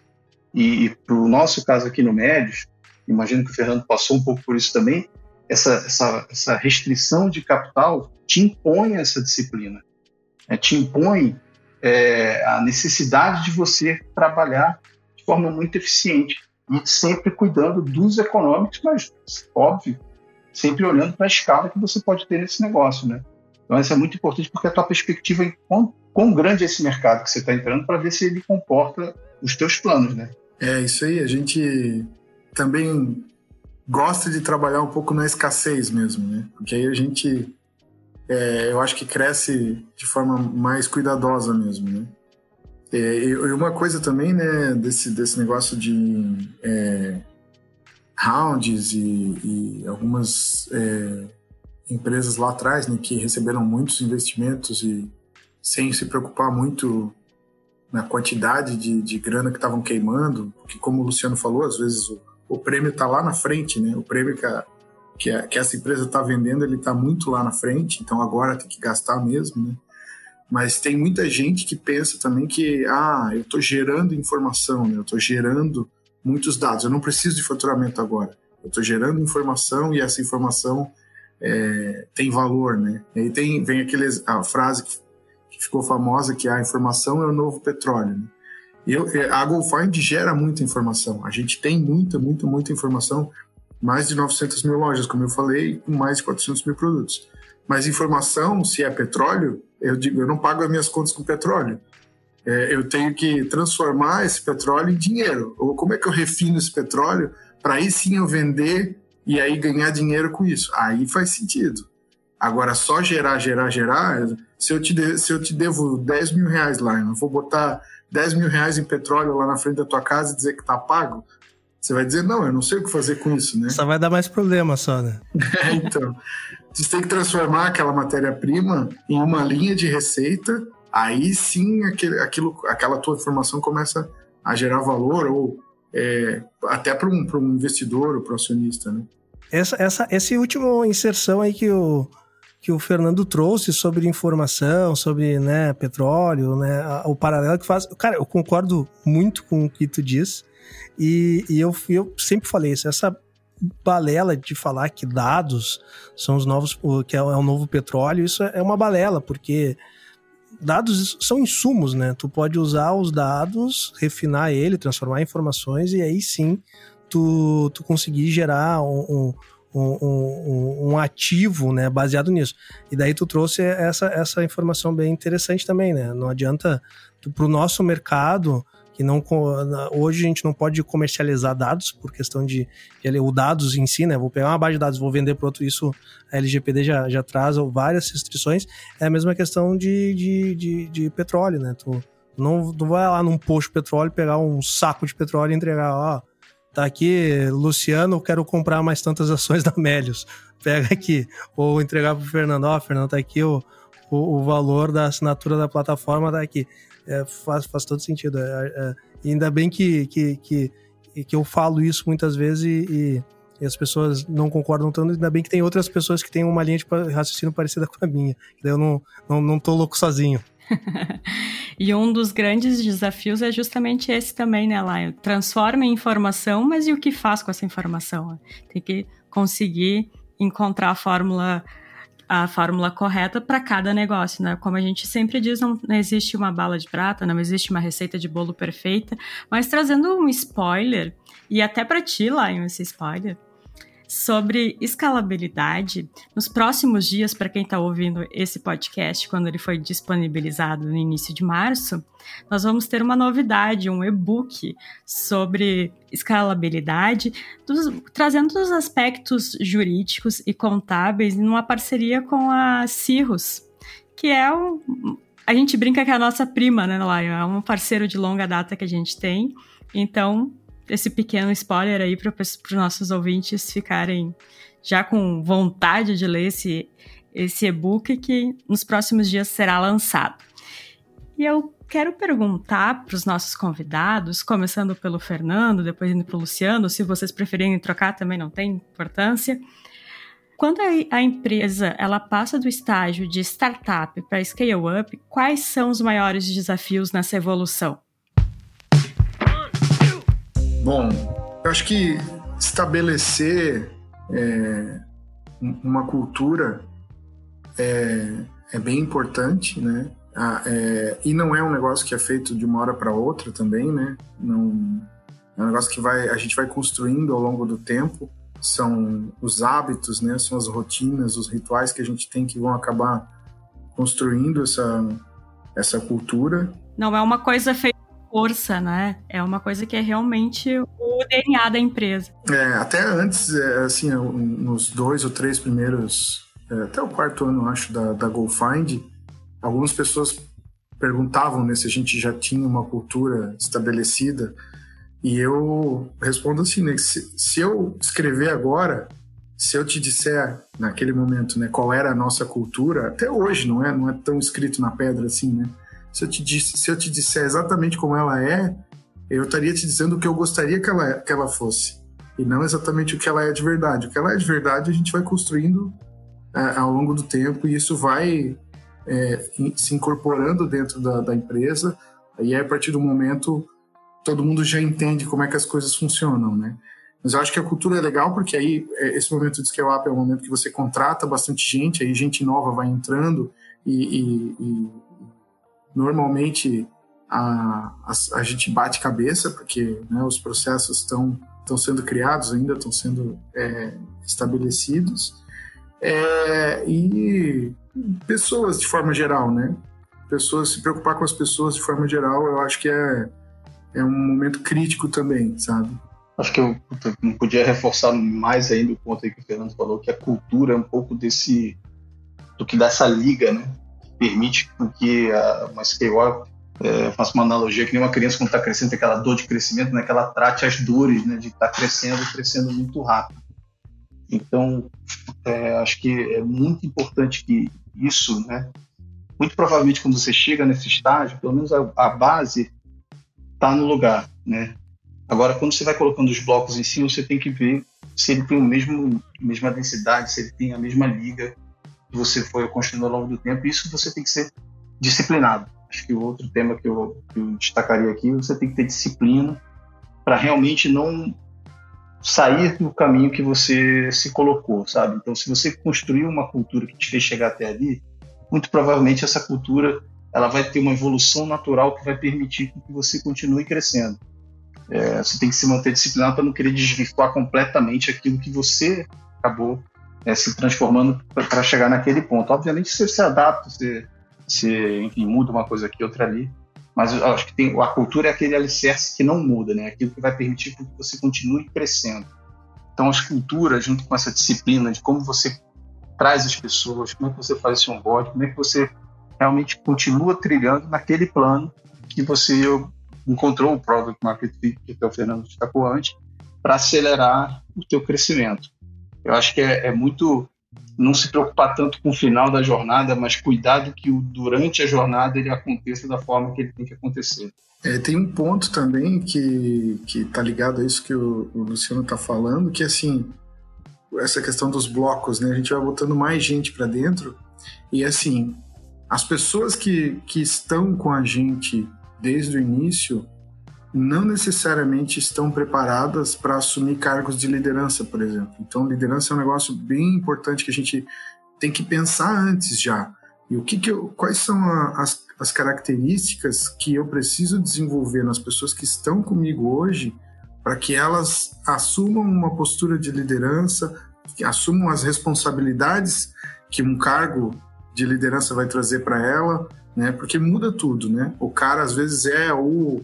E para o nosso caso aqui no Méliuz, imagino que o Fernando passou um pouco por isso também, essa restrição de capital te impõe essa disciplina. Te impõe a necessidade de você trabalhar de forma muito eficiente e sempre cuidando dos econômicos, mas, óbvio, sempre olhando para a escala que você pode ter nesse negócio, né? Então, isso é muito importante porque a tua perspectiva é quão grande é esse mercado que você está entrando para ver se ele comporta os teus planos, né? É, isso aí. A gente também gosta de trabalhar um pouco na escassez mesmo, né? Porque aí a gente... eu acho que cresce de forma mais cuidadosa mesmo, né? E uma coisa também, né, desse negócio de rounds e algumas empresas lá atrás, né, que receberam muitos investimentos e sem se preocupar muito na quantidade de grana que estavam queimando, porque como o Luciano falou, às vezes o prêmio está lá na frente, né? O prêmio que essa empresa está vendendo, ele está muito lá na frente, então agora tem que gastar mesmo, né? Mas tem muita gente que pensa também que, eu estou gerando informação, né? Eu estou gerando muitos dados, eu não preciso de faturamento agora, eu estou gerando informação e essa informação tem valor, né? E aí vem a frase que ficou famosa, que a informação é o novo petróleo, né? A GoFind gera muita informação, a gente tem muita, muita, muita informação, mais de 900 mil lojas, como eu falei, com mais de 400 mil produtos. Mas informação, se é petróleo, eu digo, eu não pago as minhas contas com petróleo. Eu tenho que transformar esse petróleo em dinheiro. Ou como é que eu refino esse petróleo para aí sim eu vender e aí ganhar dinheiro com isso? Aí faz sentido. Agora, só gerar, se eu te devo 10 mil reais lá, eu não vou botar 10 mil reais em petróleo lá na frente da tua casa e dizer que está pago? Você vai dizer, não, eu não sei o que fazer com isso, né? Só vai dar mais problema só, né? Então, você tem que transformar aquela matéria-prima em uma linha de receita, aí sim aquela tua informação começa a gerar valor, ou até para um investidor ou para um acionista, né? Esse último inserção aí que o Fernando trouxe sobre informação, sobre, né, petróleo, né, o paralelo que faz... Cara, eu concordo muito com o que tu diz, e eu sempre falei isso, essa balela de falar que dados são os novos, que é o novo petróleo, isso é uma balela, porque dados são insumos, né? Tu pode usar os dados, refinar ele, transformar em informações e aí sim tu conseguir gerar um ativo, né, baseado nisso. E daí tu trouxe essa informação bem interessante também, né? Não adianta, pro nosso mercado, que não, hoje a gente não pode comercializar dados por questão de o dados em si, né? Vou pegar uma base de dados, vou vender para outro, isso a LGPD já traz várias restrições. É a mesma questão de petróleo, né? Tu não vai lá num posto de petróleo, pegar um saco de petróleo e entregar, ó, tá aqui, Luciano, eu quero comprar mais tantas ações da Méliuz, pega aqui. Ou entregar pro Fernando, ó, Fernando, tá aqui o valor da assinatura da plataforma, tá aqui. Faz todo sentido. Ainda bem que eu falo isso muitas vezes e as pessoas não concordam tanto. Ainda bem que tem outras pessoas que têm uma linha de raciocínio parecida com a minha. Daí eu não tô louco sozinho. E um dos grandes desafios é justamente esse também, né, Laio? Transforma em informação, mas e o que faz com essa informação? Tem que conseguir encontrar a fórmula correta para cada negócio, né? Como a gente sempre diz, não existe uma bala de prata, não existe uma receita de bolo perfeita, mas trazendo um spoiler, e até para ti, Lion, esse spoiler, sobre escalabilidade, nos próximos dias, para quem está ouvindo esse podcast, quando ele foi disponibilizado no início de março, nós vamos ter uma novidade, um e-book sobre escalabilidade, trazendo os aspectos jurídicos e contábeis numa parceria com a Cirrus, que é a gente brinca que é a nossa prima, né, Laian? É um parceiro de longa data que a gente tem, então esse pequeno spoiler aí para os nossos ouvintes ficarem já com vontade de ler esse e-book que nos próximos dias será lançado. E eu quero perguntar para os nossos convidados, começando pelo Fernando, depois indo para o Luciano, se vocês preferirem trocar também não tem importância. Quando a empresa ela passa do estágio de startup para scale-up, quais são os maiores desafios nessa evolução? Bom, eu acho que estabelecer uma cultura é bem importante, né? E não é um negócio que é feito de uma hora para outra também, né? Não, é um negócio que a gente vai construindo ao longo do tempo. São os hábitos, né? São as rotinas, os rituais que a gente tem que vão acabar construindo essa cultura. Não é uma coisa feita força, né? É uma coisa que é realmente o DNA da empresa. Até antes, assim, nos 2 ou 3 primeiros, até o 4º ano, acho, da GoFind, algumas pessoas perguntavam, né, se a gente já tinha uma cultura estabelecida, e eu respondo assim, né, que se eu escrever agora, se eu te disser naquele momento, né, qual era a nossa cultura, até hoje não é tão escrito na pedra assim, né? Se eu te disser exatamente como ela é, eu estaria te dizendo o que eu gostaria que ela fosse, e não exatamente o que ela é de verdade. O que ela é de verdade a gente vai construindo ao longo do tempo, e isso vai se incorporando dentro da empresa, e aí a partir do momento todo mundo já entende como é que as coisas funcionam, né? Mas eu acho que a cultura é legal, porque aí esse momento de scale-up é o momento que você contrata bastante gente, aí gente nova vai entrando e normalmente a gente bate cabeça, porque, né, os processos estão sendo criados ainda, estão sendo estabelecidos. E pessoas, de forma geral, né? Se preocupar com as pessoas de forma geral, eu acho que é um momento crítico também, sabe? Acho que eu não podia reforçar mais ainda o ponto aí que o Fernando falou, que a cultura é um pouco do que dá essa liga, né? Permite que uma scale-up, faça uma analogia que nem uma criança quando está crescendo tem aquela dor de crescimento, né, que ela trate as dores, né, de estar crescendo muito rápido. Então, acho que é muito importante que isso, né, muito provavelmente quando você chega nesse estágio, pelo menos a base está no lugar, né? Agora, quando você vai colocando os blocos em cima, você tem que ver se ele tem a mesma densidade, se ele tem a mesma liga que você foi construindo ao longo do tempo, e isso você tem que ser disciplinado. Acho que o outro tema que eu destacaria aqui, você tem que ter disciplina para realmente não sair do caminho que você se colocou, sabe? Então, se você construir uma cultura que te fez chegar até ali, muito provavelmente essa cultura ela vai ter uma evolução natural que vai permitir que você continue crescendo. Você tem que se manter disciplinado para não querer desvirtuar completamente aquilo que você acabou se transformando para chegar naquele ponto. Obviamente você se adapta, você enfim, muda uma coisa aqui, outra ali, mas eu acho que a cultura é aquele alicerce que não muda, né? Aquilo que vai permitir que você continue crescendo. Então as culturas, junto com essa disciplina de como você traz as pessoas, como é que você faz esse onboarding, como é que você realmente continua trilhando naquele plano que você encontrou o Product Market Fit, que o Fernando destacou antes, para acelerar o teu crescimento. Eu acho que é muito não se preocupar tanto com o final da jornada, mas cuidado que durante a jornada ele aconteça da forma que ele tem que acontecer. Tem um ponto também que está ligado a isso que o Luciano está falando, que assim, essa questão dos blocos, né? A gente vai botando mais gente para dentro e assim, as pessoas que estão com a gente desde o início não necessariamente estão preparadas para assumir cargos de liderança, por exemplo. Então, liderança é um negócio bem importante que a gente tem que pensar antes já. E quais são as características que eu preciso desenvolver nas pessoas que estão comigo hoje para que elas assumam uma postura de liderança, que assumam as responsabilidades que um cargo de liderança vai trazer para ela, né? Porque muda tudo, né? O cara, às vezes, é o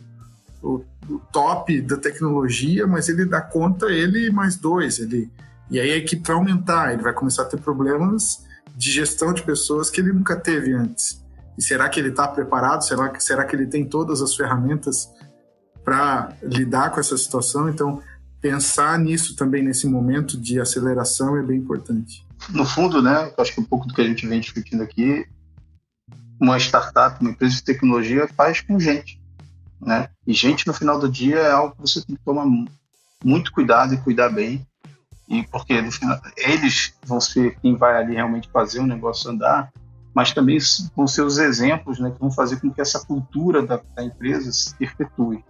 top da tecnologia, mas ele dá conta, ele mais dois. E aí a equipe vai aumentar, ele vai começar a ter problemas de gestão de pessoas que ele nunca teve antes. E será que ele está preparado? Será que ele tem todas as ferramentas para lidar com essa situação? Então, pensar nisso também nesse momento de aceleração é bem importante. No fundo, né, eu acho que um pouco do que a gente vem discutindo aqui, uma startup, uma empresa de tecnologia faz com gente. Né? E gente, no final do dia, é algo que você tem que tomar muito cuidado e cuidar bem, e porque no final, eles vão ser quem vai ali realmente fazer o negócio andar, mas também vão ser os exemplos, né, que vão fazer com que essa cultura da empresa se perpetue.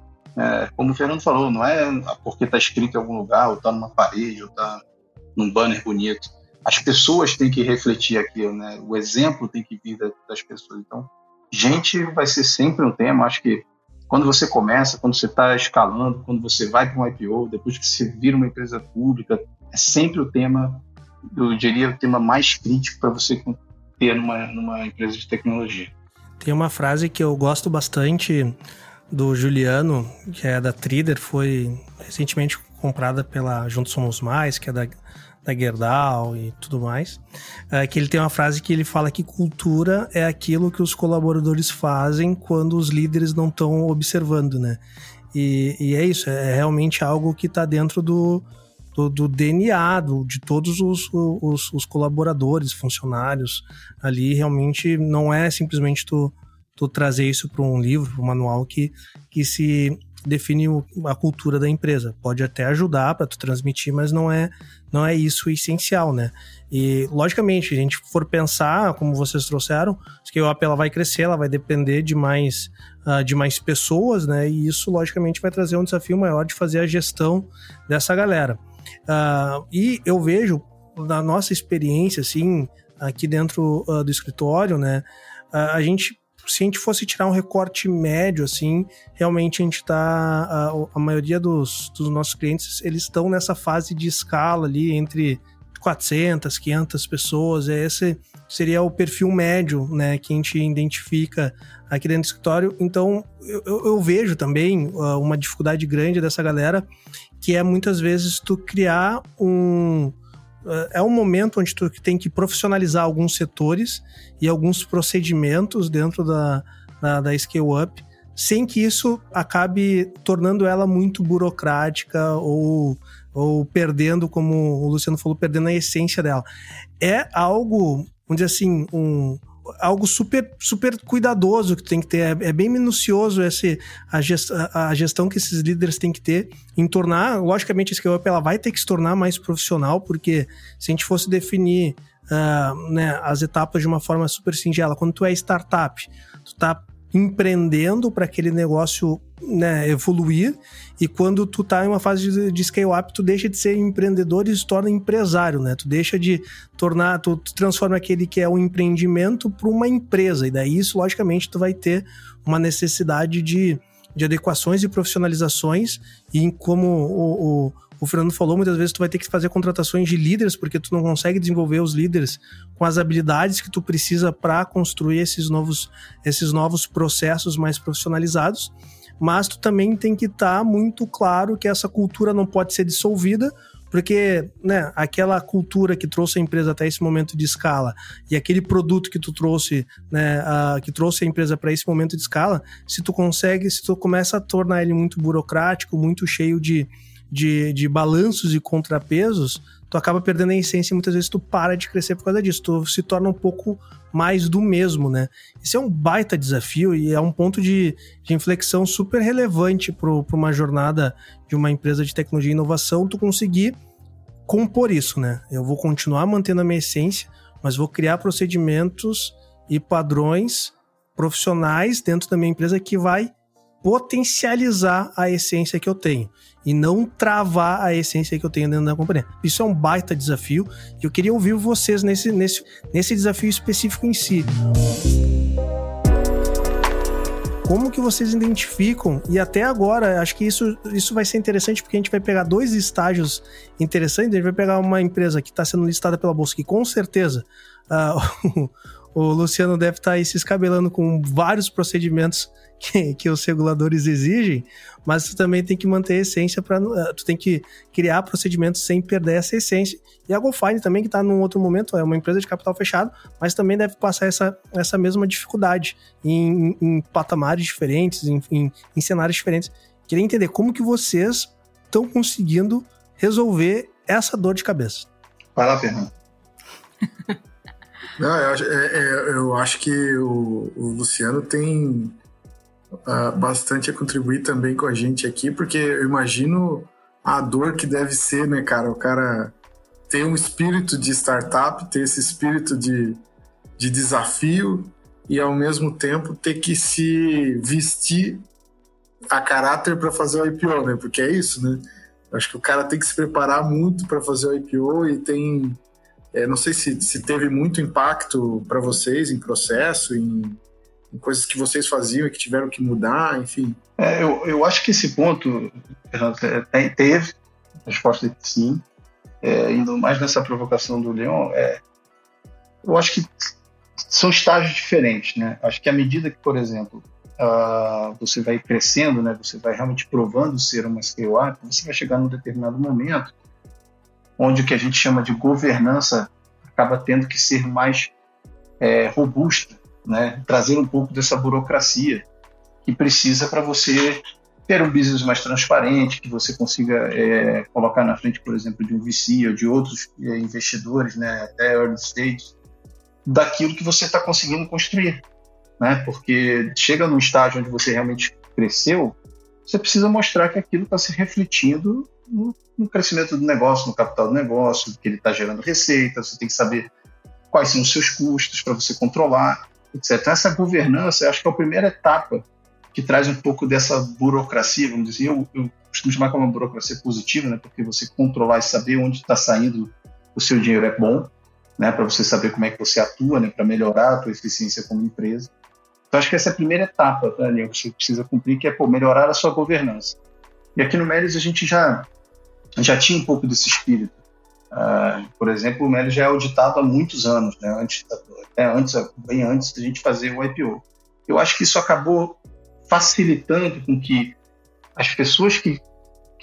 Como o Fernando falou, não é porque está escrito em algum lugar, ou está numa parede, ou está num banner bonito. As pessoas têm que refletir aquilo, né? O exemplo tem que vir das pessoas. Então, gente vai ser sempre um tema, acho que quando você começa, quando você está escalando, quando você vai para um IPO, depois que você vira uma empresa pública, é sempre o tema, eu diria, o tema mais crítico para você ter numa empresa de tecnologia. Tem uma frase que eu gosto bastante do Juliano, que é da Trider, foi recentemente comprada pela Juntos Somos Mais, que é da Gerdau e tudo mais, que ele tem uma frase que ele fala que cultura é aquilo que os colaboradores fazem quando os líderes não estão observando, né? E é isso, é realmente algo que está dentro do DNA de todos os colaboradores, funcionários ali, realmente não é simplesmente tu trazer isso para um livro, para um manual que se define a cultura da empresa. Pode até ajudar para tu transmitir, mas não é isso o essencial, né? E, logicamente, se a gente for pensar, como vocês trouxeram, que a app vai crescer, ela vai depender de mais pessoas, né? E isso, logicamente, vai trazer um desafio maior de fazer a gestão dessa galera. E eu vejo, na nossa experiência, assim, aqui dentro do escritório, né? Se a gente fosse tirar um recorte médio, assim, realmente a gente está... A maioria dos nossos clientes, eles estão nessa fase de escala ali, entre 400, 500 pessoas. Esse seria o perfil médio, né, que a gente identifica aqui dentro do escritório. Então, eu vejo também uma dificuldade grande dessa galera, que é muitas vezes tu criar um... É um momento onde tu tem que profissionalizar alguns setores e alguns procedimentos dentro da scale-up, sem que isso acabe tornando ela muito burocrática ou perdendo, como o Luciano falou, perdendo a essência dela. É algo, vamos dizer assim, algo super, super cuidadoso que tu tem que ter. É bem minucioso a gestão que esses líderes têm que ter em tornar... Logicamente, a scale-up ela vai ter que se tornar mais profissional, porque se a gente fosse definir né, as etapas de uma forma super singela, quando tu é startup, tu tá empreendendo para aquele negócio, né, evoluir, e quando tu tá em uma fase de scale-up, tu deixa de ser empreendedor e se torna empresário, né? Tu deixa de tornar, tu transforma aquele que é um empreendimento para uma empresa, e daí isso, logicamente, tu vai ter uma necessidade de de adequações e profissionalizações, e como o Fernando falou, muitas vezes tu vai ter que fazer contratações de líderes, porque tu não consegue desenvolver os líderes com as habilidades que tu precisa para construir esses novos processos mais profissionalizados. Mas tu também tem que estar muito claro que essa cultura não pode ser dissolvida, porque, né, aquela cultura que trouxe a empresa até esse momento de escala e aquele produto que tu trouxe, né, que trouxe a empresa para esse momento de escala, se tu começa a tornar ele muito burocrático, muito cheio de balanços e contrapesos, tu acaba perdendo a essência e muitas vezes tu para de crescer por causa disso, tu se torna um pouco mais do mesmo, né? Isso é um baita desafio e é um ponto de inflexão super relevante para uma jornada de uma empresa de tecnologia e inovação, tu conseguir compor isso, né? Eu vou continuar mantendo a minha essência, mas vou criar procedimentos e padrões profissionais dentro da minha empresa que vai potencializar a essência que eu tenho e não travar a essência que eu tenho dentro da companhia. Isso é um baita desafio e eu queria ouvir vocês nesse desafio específico em si. Como que vocês identificam, e até agora, acho que isso vai ser interessante porque a gente vai pegar dois estágios interessantes. A gente vai pegar uma empresa que está sendo listada pela Bolsa, que com certeza o Luciano deve estar aí se escabelando com vários procedimentos que os reguladores exigem, mas tu também tem que manter a essência, tu tem que criar procedimentos sem perder essa essência. E a GoFind também, que está num outro momento, é uma empresa de capital fechado, mas também deve passar essa mesma dificuldade em patamares diferentes, em cenários diferentes. Queria entender como que vocês estão conseguindo resolver essa dor de cabeça. Vai lá, Fernando. Não, eu acho que o Luciano tem bastante a contribuir também com a gente aqui, porque eu imagino a dor que deve ser, né, cara? O cara tem um espírito de startup, tem esse espírito de desafio e, ao mesmo tempo, ter que se vestir a caráter para fazer o IPO, né? Porque é isso, né? Eu acho que o cara tem que se preparar muito para fazer o IPO e tem... não sei se teve muito impacto para vocês em processo, em coisas que vocês faziam e que tiveram que mudar, enfim. Eu acho que esse ponto, Fernando, teve resposta de sim. Indo mais nessa provocação do Leon, eu acho que são estágios diferentes, né? Acho que à medida que, por exemplo, você vai crescendo, né, você vai realmente provando ser uma scale-up, você vai chegar num determinado momento onde o que a gente chama de governança acaba tendo que ser mais robusta, né? Trazer um pouco dessa burocracia que precisa para você ter um business mais transparente, que você consiga colocar na frente, por exemplo, de um VC ou de outros investidores, né, até early stage, daquilo que você está conseguindo construir, né? Porque chega num estágio onde você realmente cresceu, você precisa mostrar que aquilo está se refletindo no crescimento do negócio, no capital do negócio, que ele está gerando receita, você tem que saber quais são os seus custos para você controlar, etc. Então, essa governança, eu acho que é a primeira etapa que traz um pouco dessa burocracia, vamos dizer, eu costumo chamar como uma burocracia positiva, né, porque você controlar e saber onde está saindo o seu dinheiro é bom, né, para você saber como é que você atua, né, para melhorar a tua eficiência como empresa. Então, acho que essa é a primeira etapa, tá, né, que você precisa cumprir, que é melhorar a sua governança. E aqui no Méliuz a gente já tinha um pouco desse espírito. Por exemplo, o Méliuz já é auditado há muitos anos, né? Bem antes da gente fazer o IPO. Eu acho que isso acabou facilitando com que as pessoas que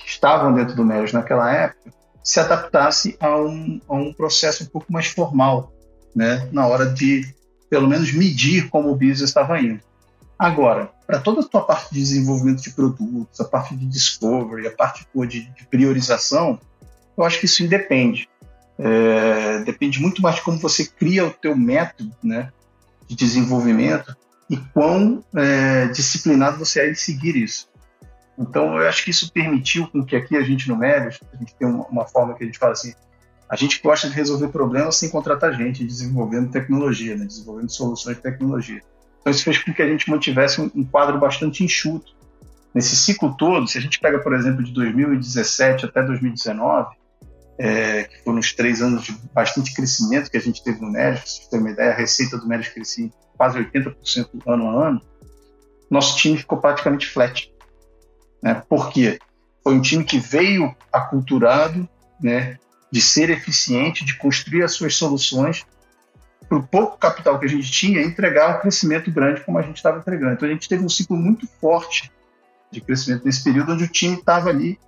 estavam dentro do Méliuz naquela época se adaptassem a um processo um pouco mais formal, né? Na hora de, pelo menos, medir como o business estava indo. Agora, para toda a tua parte de desenvolvimento de produtos, a parte de discovery, a parte de priorização, eu acho que isso independe. Depende muito mais de como você cria o teu método, né, de desenvolvimento e quão disciplinado você é em seguir isso. Então, eu acho que isso permitiu com que aqui a gente no Méliuz, a gente tem uma forma que a gente fala assim, a gente gosta de resolver problemas sem contratar gente, desenvolvendo tecnologia, né, desenvolvendo soluções de tecnologia. Então, isso fez com que a gente mantivesse um quadro bastante enxuto. Nesse ciclo todo, se a gente pega, por exemplo, de 2017 até 2019, que foram uns 3 anos de bastante crescimento que a gente teve no Méliuz, para vocês terem uma ideia, a receita do Méliuz crescia quase 80% ano a ano, nosso time ficou praticamente flat. Né? Por quê? Foi um time que veio aculturado, né, de ser eficiente, de construir as suas soluções para o pouco capital que a gente tinha e entregar um crescimento grande como a gente estava entregando. Então, a gente teve um ciclo muito forte de crescimento nesse período, onde o time estava ali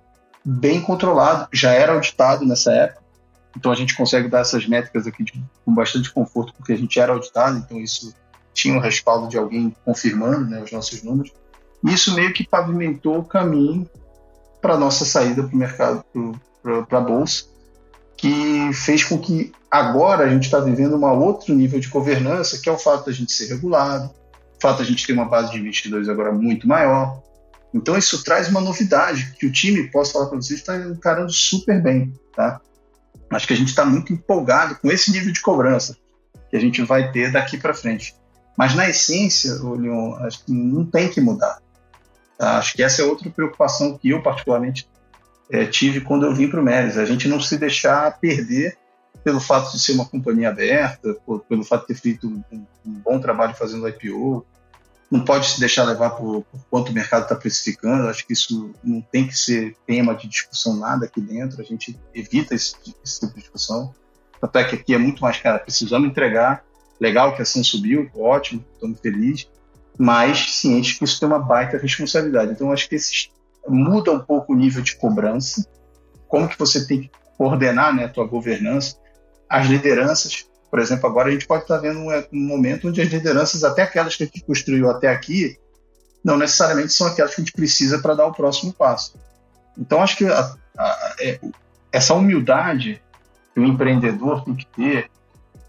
bem controlado, já era auditado nessa época. Então, a gente consegue dar essas métricas aqui com bastante conforto, porque a gente era auditado, então isso tinha um respaldo de alguém confirmando, né, os nossos números. E isso meio que pavimentou o caminho para a nossa saída para o mercado, para a Bolsa, que fez com que agora a gente está vivendo um outro nível de governança, que é o fato da gente ser regulado, o fato da gente ter uma base de investidores agora muito maior. Então, isso traz uma novidade que o time, posso falar para vocês, está encarando super bem, tá? Acho que a gente está muito empolgado com esse nível de cobrança que a gente vai ter daqui para frente. Mas, na essência, Leon, acho que não tem que mudar. Tá? Acho que essa é outra preocupação que eu, particularmente, tive quando eu vim para o Méliuz. A gente não se deixar perder pelo fato de ser uma companhia aberta, pelo fato de ter feito um bom trabalho fazendo IPO. Não pode se deixar levar por quanto o mercado está precificando. Acho que isso não tem que ser tema de discussão nada aqui dentro. A gente evita esse tipo de discussão. Até que aqui é muito mais, cara, precisamos entregar. Legal que a ação subiu, ótimo, estamos felizes, mas ciente que isso tem uma baita responsabilidade. Então, acho que muda um pouco o nível de cobrança, como que você tem que coordenar, né, a tua governança, as lideranças. Por exemplo, agora a gente pode estar vendo um momento onde as lideranças, até aquelas que a gente construiu até aqui, não necessariamente são aquelas que a gente precisa para dar o próximo passo. Então, acho que essa humildade que o empreendedor tem que ter,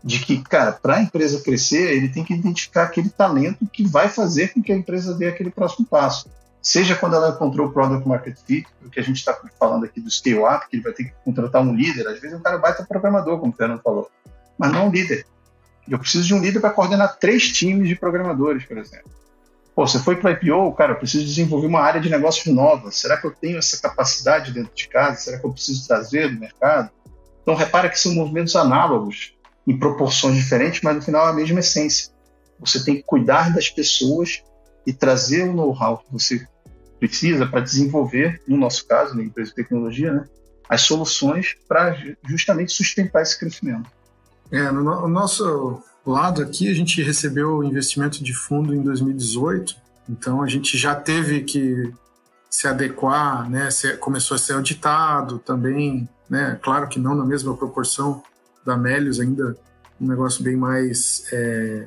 de que, cara, para a empresa crescer, ele tem que identificar aquele talento que vai fazer com que a empresa dê aquele próximo passo. Seja quando ela encontrou o Product Market Fit, o que a gente está falando aqui do scale-up, que ele vai ter que contratar um líder. Às vezes, o cara baita programador, como o Fernando falou, mas não um líder. Eu preciso de um líder para coordenar 3 times de programadores, por exemplo. Pô, você foi para IPO, cara, eu preciso desenvolver uma área de negócios nova. Será que eu tenho essa capacidade dentro de casa? Será que eu preciso trazer do mercado? Então, repara que são movimentos análogos, em proporções diferentes, mas no final é a mesma essência. Você tem que cuidar das pessoas e trazer o know-how que você precisa para desenvolver, no nosso caso, na empresa de tecnologia, né, as soluções para justamente sustentar esse crescimento. No nosso lado aqui, a gente recebeu investimento de fundo em 2018, então a gente já teve que se adequar, né, começou a ser auditado também, né, claro que não na mesma proporção da Méliuz, ainda um negócio bem mais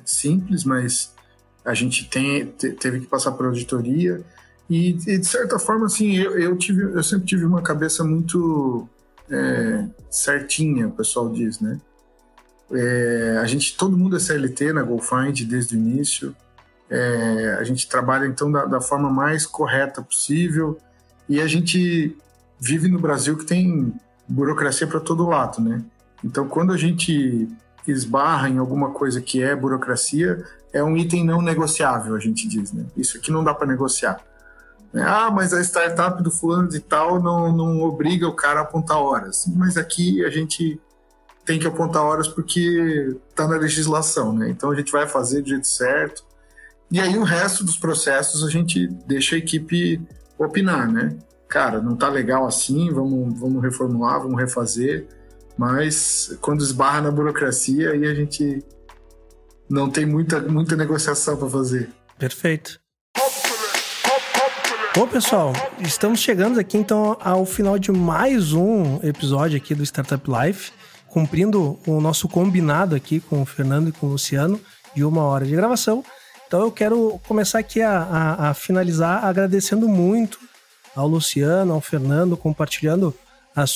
simples, mas a gente teve que passar por auditoria e de certa forma, assim, eu sempre tive uma cabeça muito certinha, o pessoal diz, né? Todo mundo é CLT na GoFind desde o início, a gente trabalha então da forma mais correta possível e a gente vive no Brasil que tem burocracia para todo lado, né? Então, quando a gente esbarra em alguma coisa que é burocracia, é um item não negociável, a gente diz, né? Isso aqui não dá para negociar. Ah, mas a startup do fulano de tal não obriga o cara a apontar horas. Mas aqui a gente tem que apontar horas porque está na legislação, né? Então, a gente vai fazer do jeito certo. E aí, o resto dos processos, a gente deixa a equipe opinar, né? Cara, não está legal assim, vamos reformular, vamos refazer. Mas quando esbarra na burocracia, aí a gente não tem muita negociação para fazer. Perfeito. Bom, pessoal, estamos chegando aqui então ao final de mais um episódio aqui do Startup Life, cumprindo o nosso combinado aqui com o Fernando e com o Luciano de 1 hora de gravação. Então eu quero começar aqui a finalizar agradecendo muito ao Luciano, ao Fernando, compartilhando as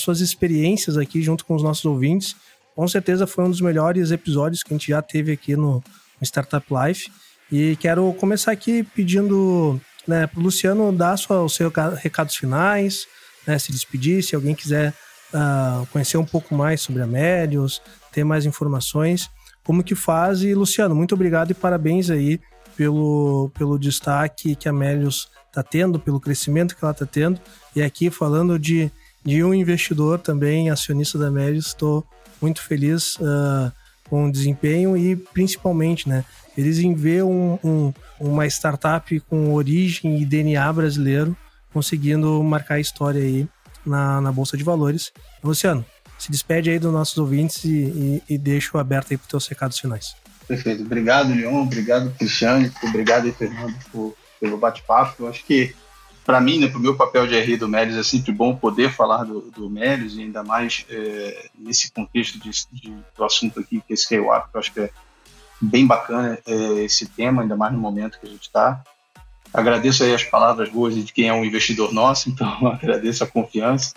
suas experiências aqui junto com os nossos ouvintes. Com certeza foi um dos melhores episódios que a gente já teve aqui no Startup Life. E quero começar aqui pedindo, né, para o Luciano dar os seus recados finais, né, se despedir, se alguém quiser conhecer um pouco mais sobre a Méliuz, ter mais informações, como que faz. E, Luciano, muito obrigado e parabéns aí pelo destaque que a Méliuz está tendo, pelo crescimento que ela está tendo. E aqui falando de um investidor também, acionista da Méliuz, estou muito feliz com o desempenho e principalmente, né, eles em ver uma startup com origem e DNA brasileiro conseguindo marcar a história aí na Bolsa de Valores. Luciano, se despede aí dos nossos ouvintes e deixa aberto aí para os teus recados finais. Perfeito. Obrigado, Leon. Obrigado, Cristiane. Obrigado aí, Fernando, pelo bate-papo. Eu acho que, para mim, né, para o meu papel de RI do Méliuz, é sempre bom poder falar do Méliuz, e ainda mais nesse contexto do assunto aqui, que é scale-up, que eu acho que é bem bacana esse tema, ainda mais no momento que a gente está. Agradeço aí as palavras boas de quem é um investidor nosso, então agradeço a confiança.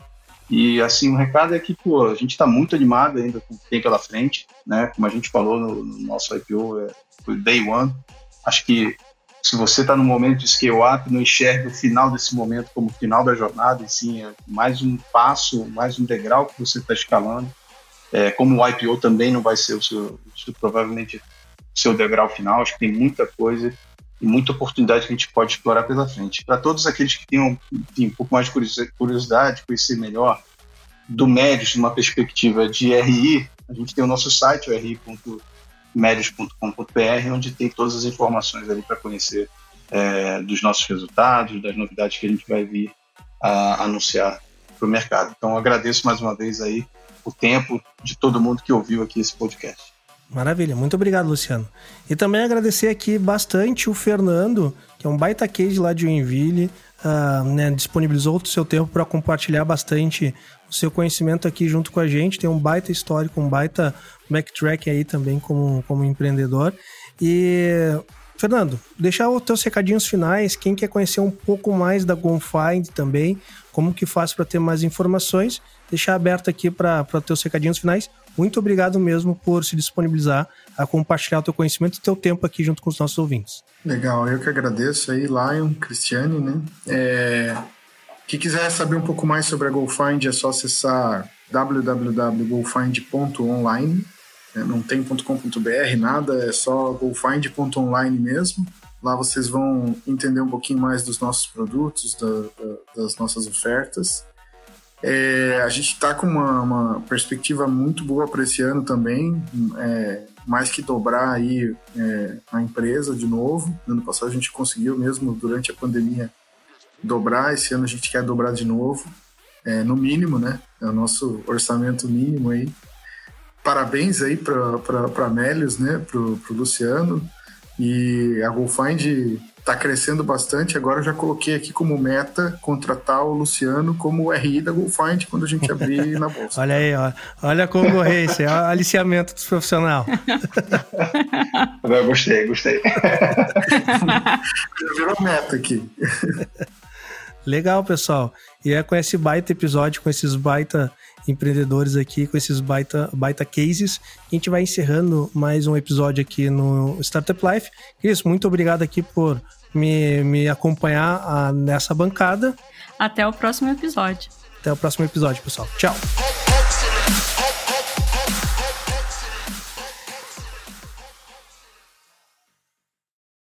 E, assim, o recado é que, pô, a gente está muito animado ainda com o que tem pela frente, né? Como a gente falou no nosso IPO, foi Day One. Acho que se você está num momento de scale-up, não enxerga o final desse momento como o final da jornada, e sim, é mais um passo, mais um degrau que você está escalando. Como o IPO também não vai ser provavelmente o seu degrau final, acho que tem muita coisa e muita oportunidade que a gente pode explorar pela frente. Para todos aqueles que tenham um pouco mais de curiosidade, conhecer melhor do Méliuz, numa perspectiva de RI, a gente tem o nosso site, o ri.méliuz.com.br, onde tem todas as informações ali para conhecer dos nossos resultados, das novidades que a gente vai vir a anunciar para o mercado. Então, agradeço mais uma vez aí o tempo de todo mundo que ouviu aqui esse podcast. Maravilha, muito obrigado, Luciano. E também agradecer aqui bastante o Fernando, que é um baita case lá de Joinville, né, disponibilizou o seu tempo para compartilhar bastante o seu conhecimento aqui junto com a gente, tem um baita histórico, um baita backtrack aí também como empreendedor. E, Fernando, deixar os teus recadinhos finais, quem quer conhecer um pouco mais da GoFind também, como que faz para ter mais informações, deixar aberto aqui para teus recadinhos finais. Muito obrigado mesmo por se disponibilizar a compartilhar o teu conhecimento e o teu tempo aqui junto com os nossos ouvintes. Legal, eu que agradeço aí, Laian, Cristiane, né? Quem quiser saber um pouco mais sobre a GoFind é só acessar www.gofind.online, não tem .com.br, nada, é só gofind.online mesmo. Lá vocês vão entender um pouquinho mais dos nossos produtos, das nossas ofertas. A gente está com uma perspectiva muito boa para esse ano também, mais que dobrar aí, a empresa de novo. No ano passado a gente conseguiu mesmo durante a pandemia dobrar, esse ano a gente quer dobrar de novo, no mínimo, né? É o nosso orçamento mínimo aí. Parabéns aí para a Méliuz, né? Para o Luciano. E a GoFind está crescendo bastante. Agora eu já coloquei aqui como meta contratar o Luciano como RI da GoFind quando a gente abrir na bolsa. Olha aí, ó. Olha a concorrência, olha o aliciamento dos profissionais. Eu gostei. Virou meta aqui. Legal, pessoal. E é com esse baita episódio, com esses baita empreendedores aqui, com esses baita cases, que a gente vai encerrando mais um episódio aqui no Startup Life. Cris, muito obrigado aqui por me acompanhar nessa bancada. Até o próximo episódio. Até o próximo episódio, pessoal. Tchau.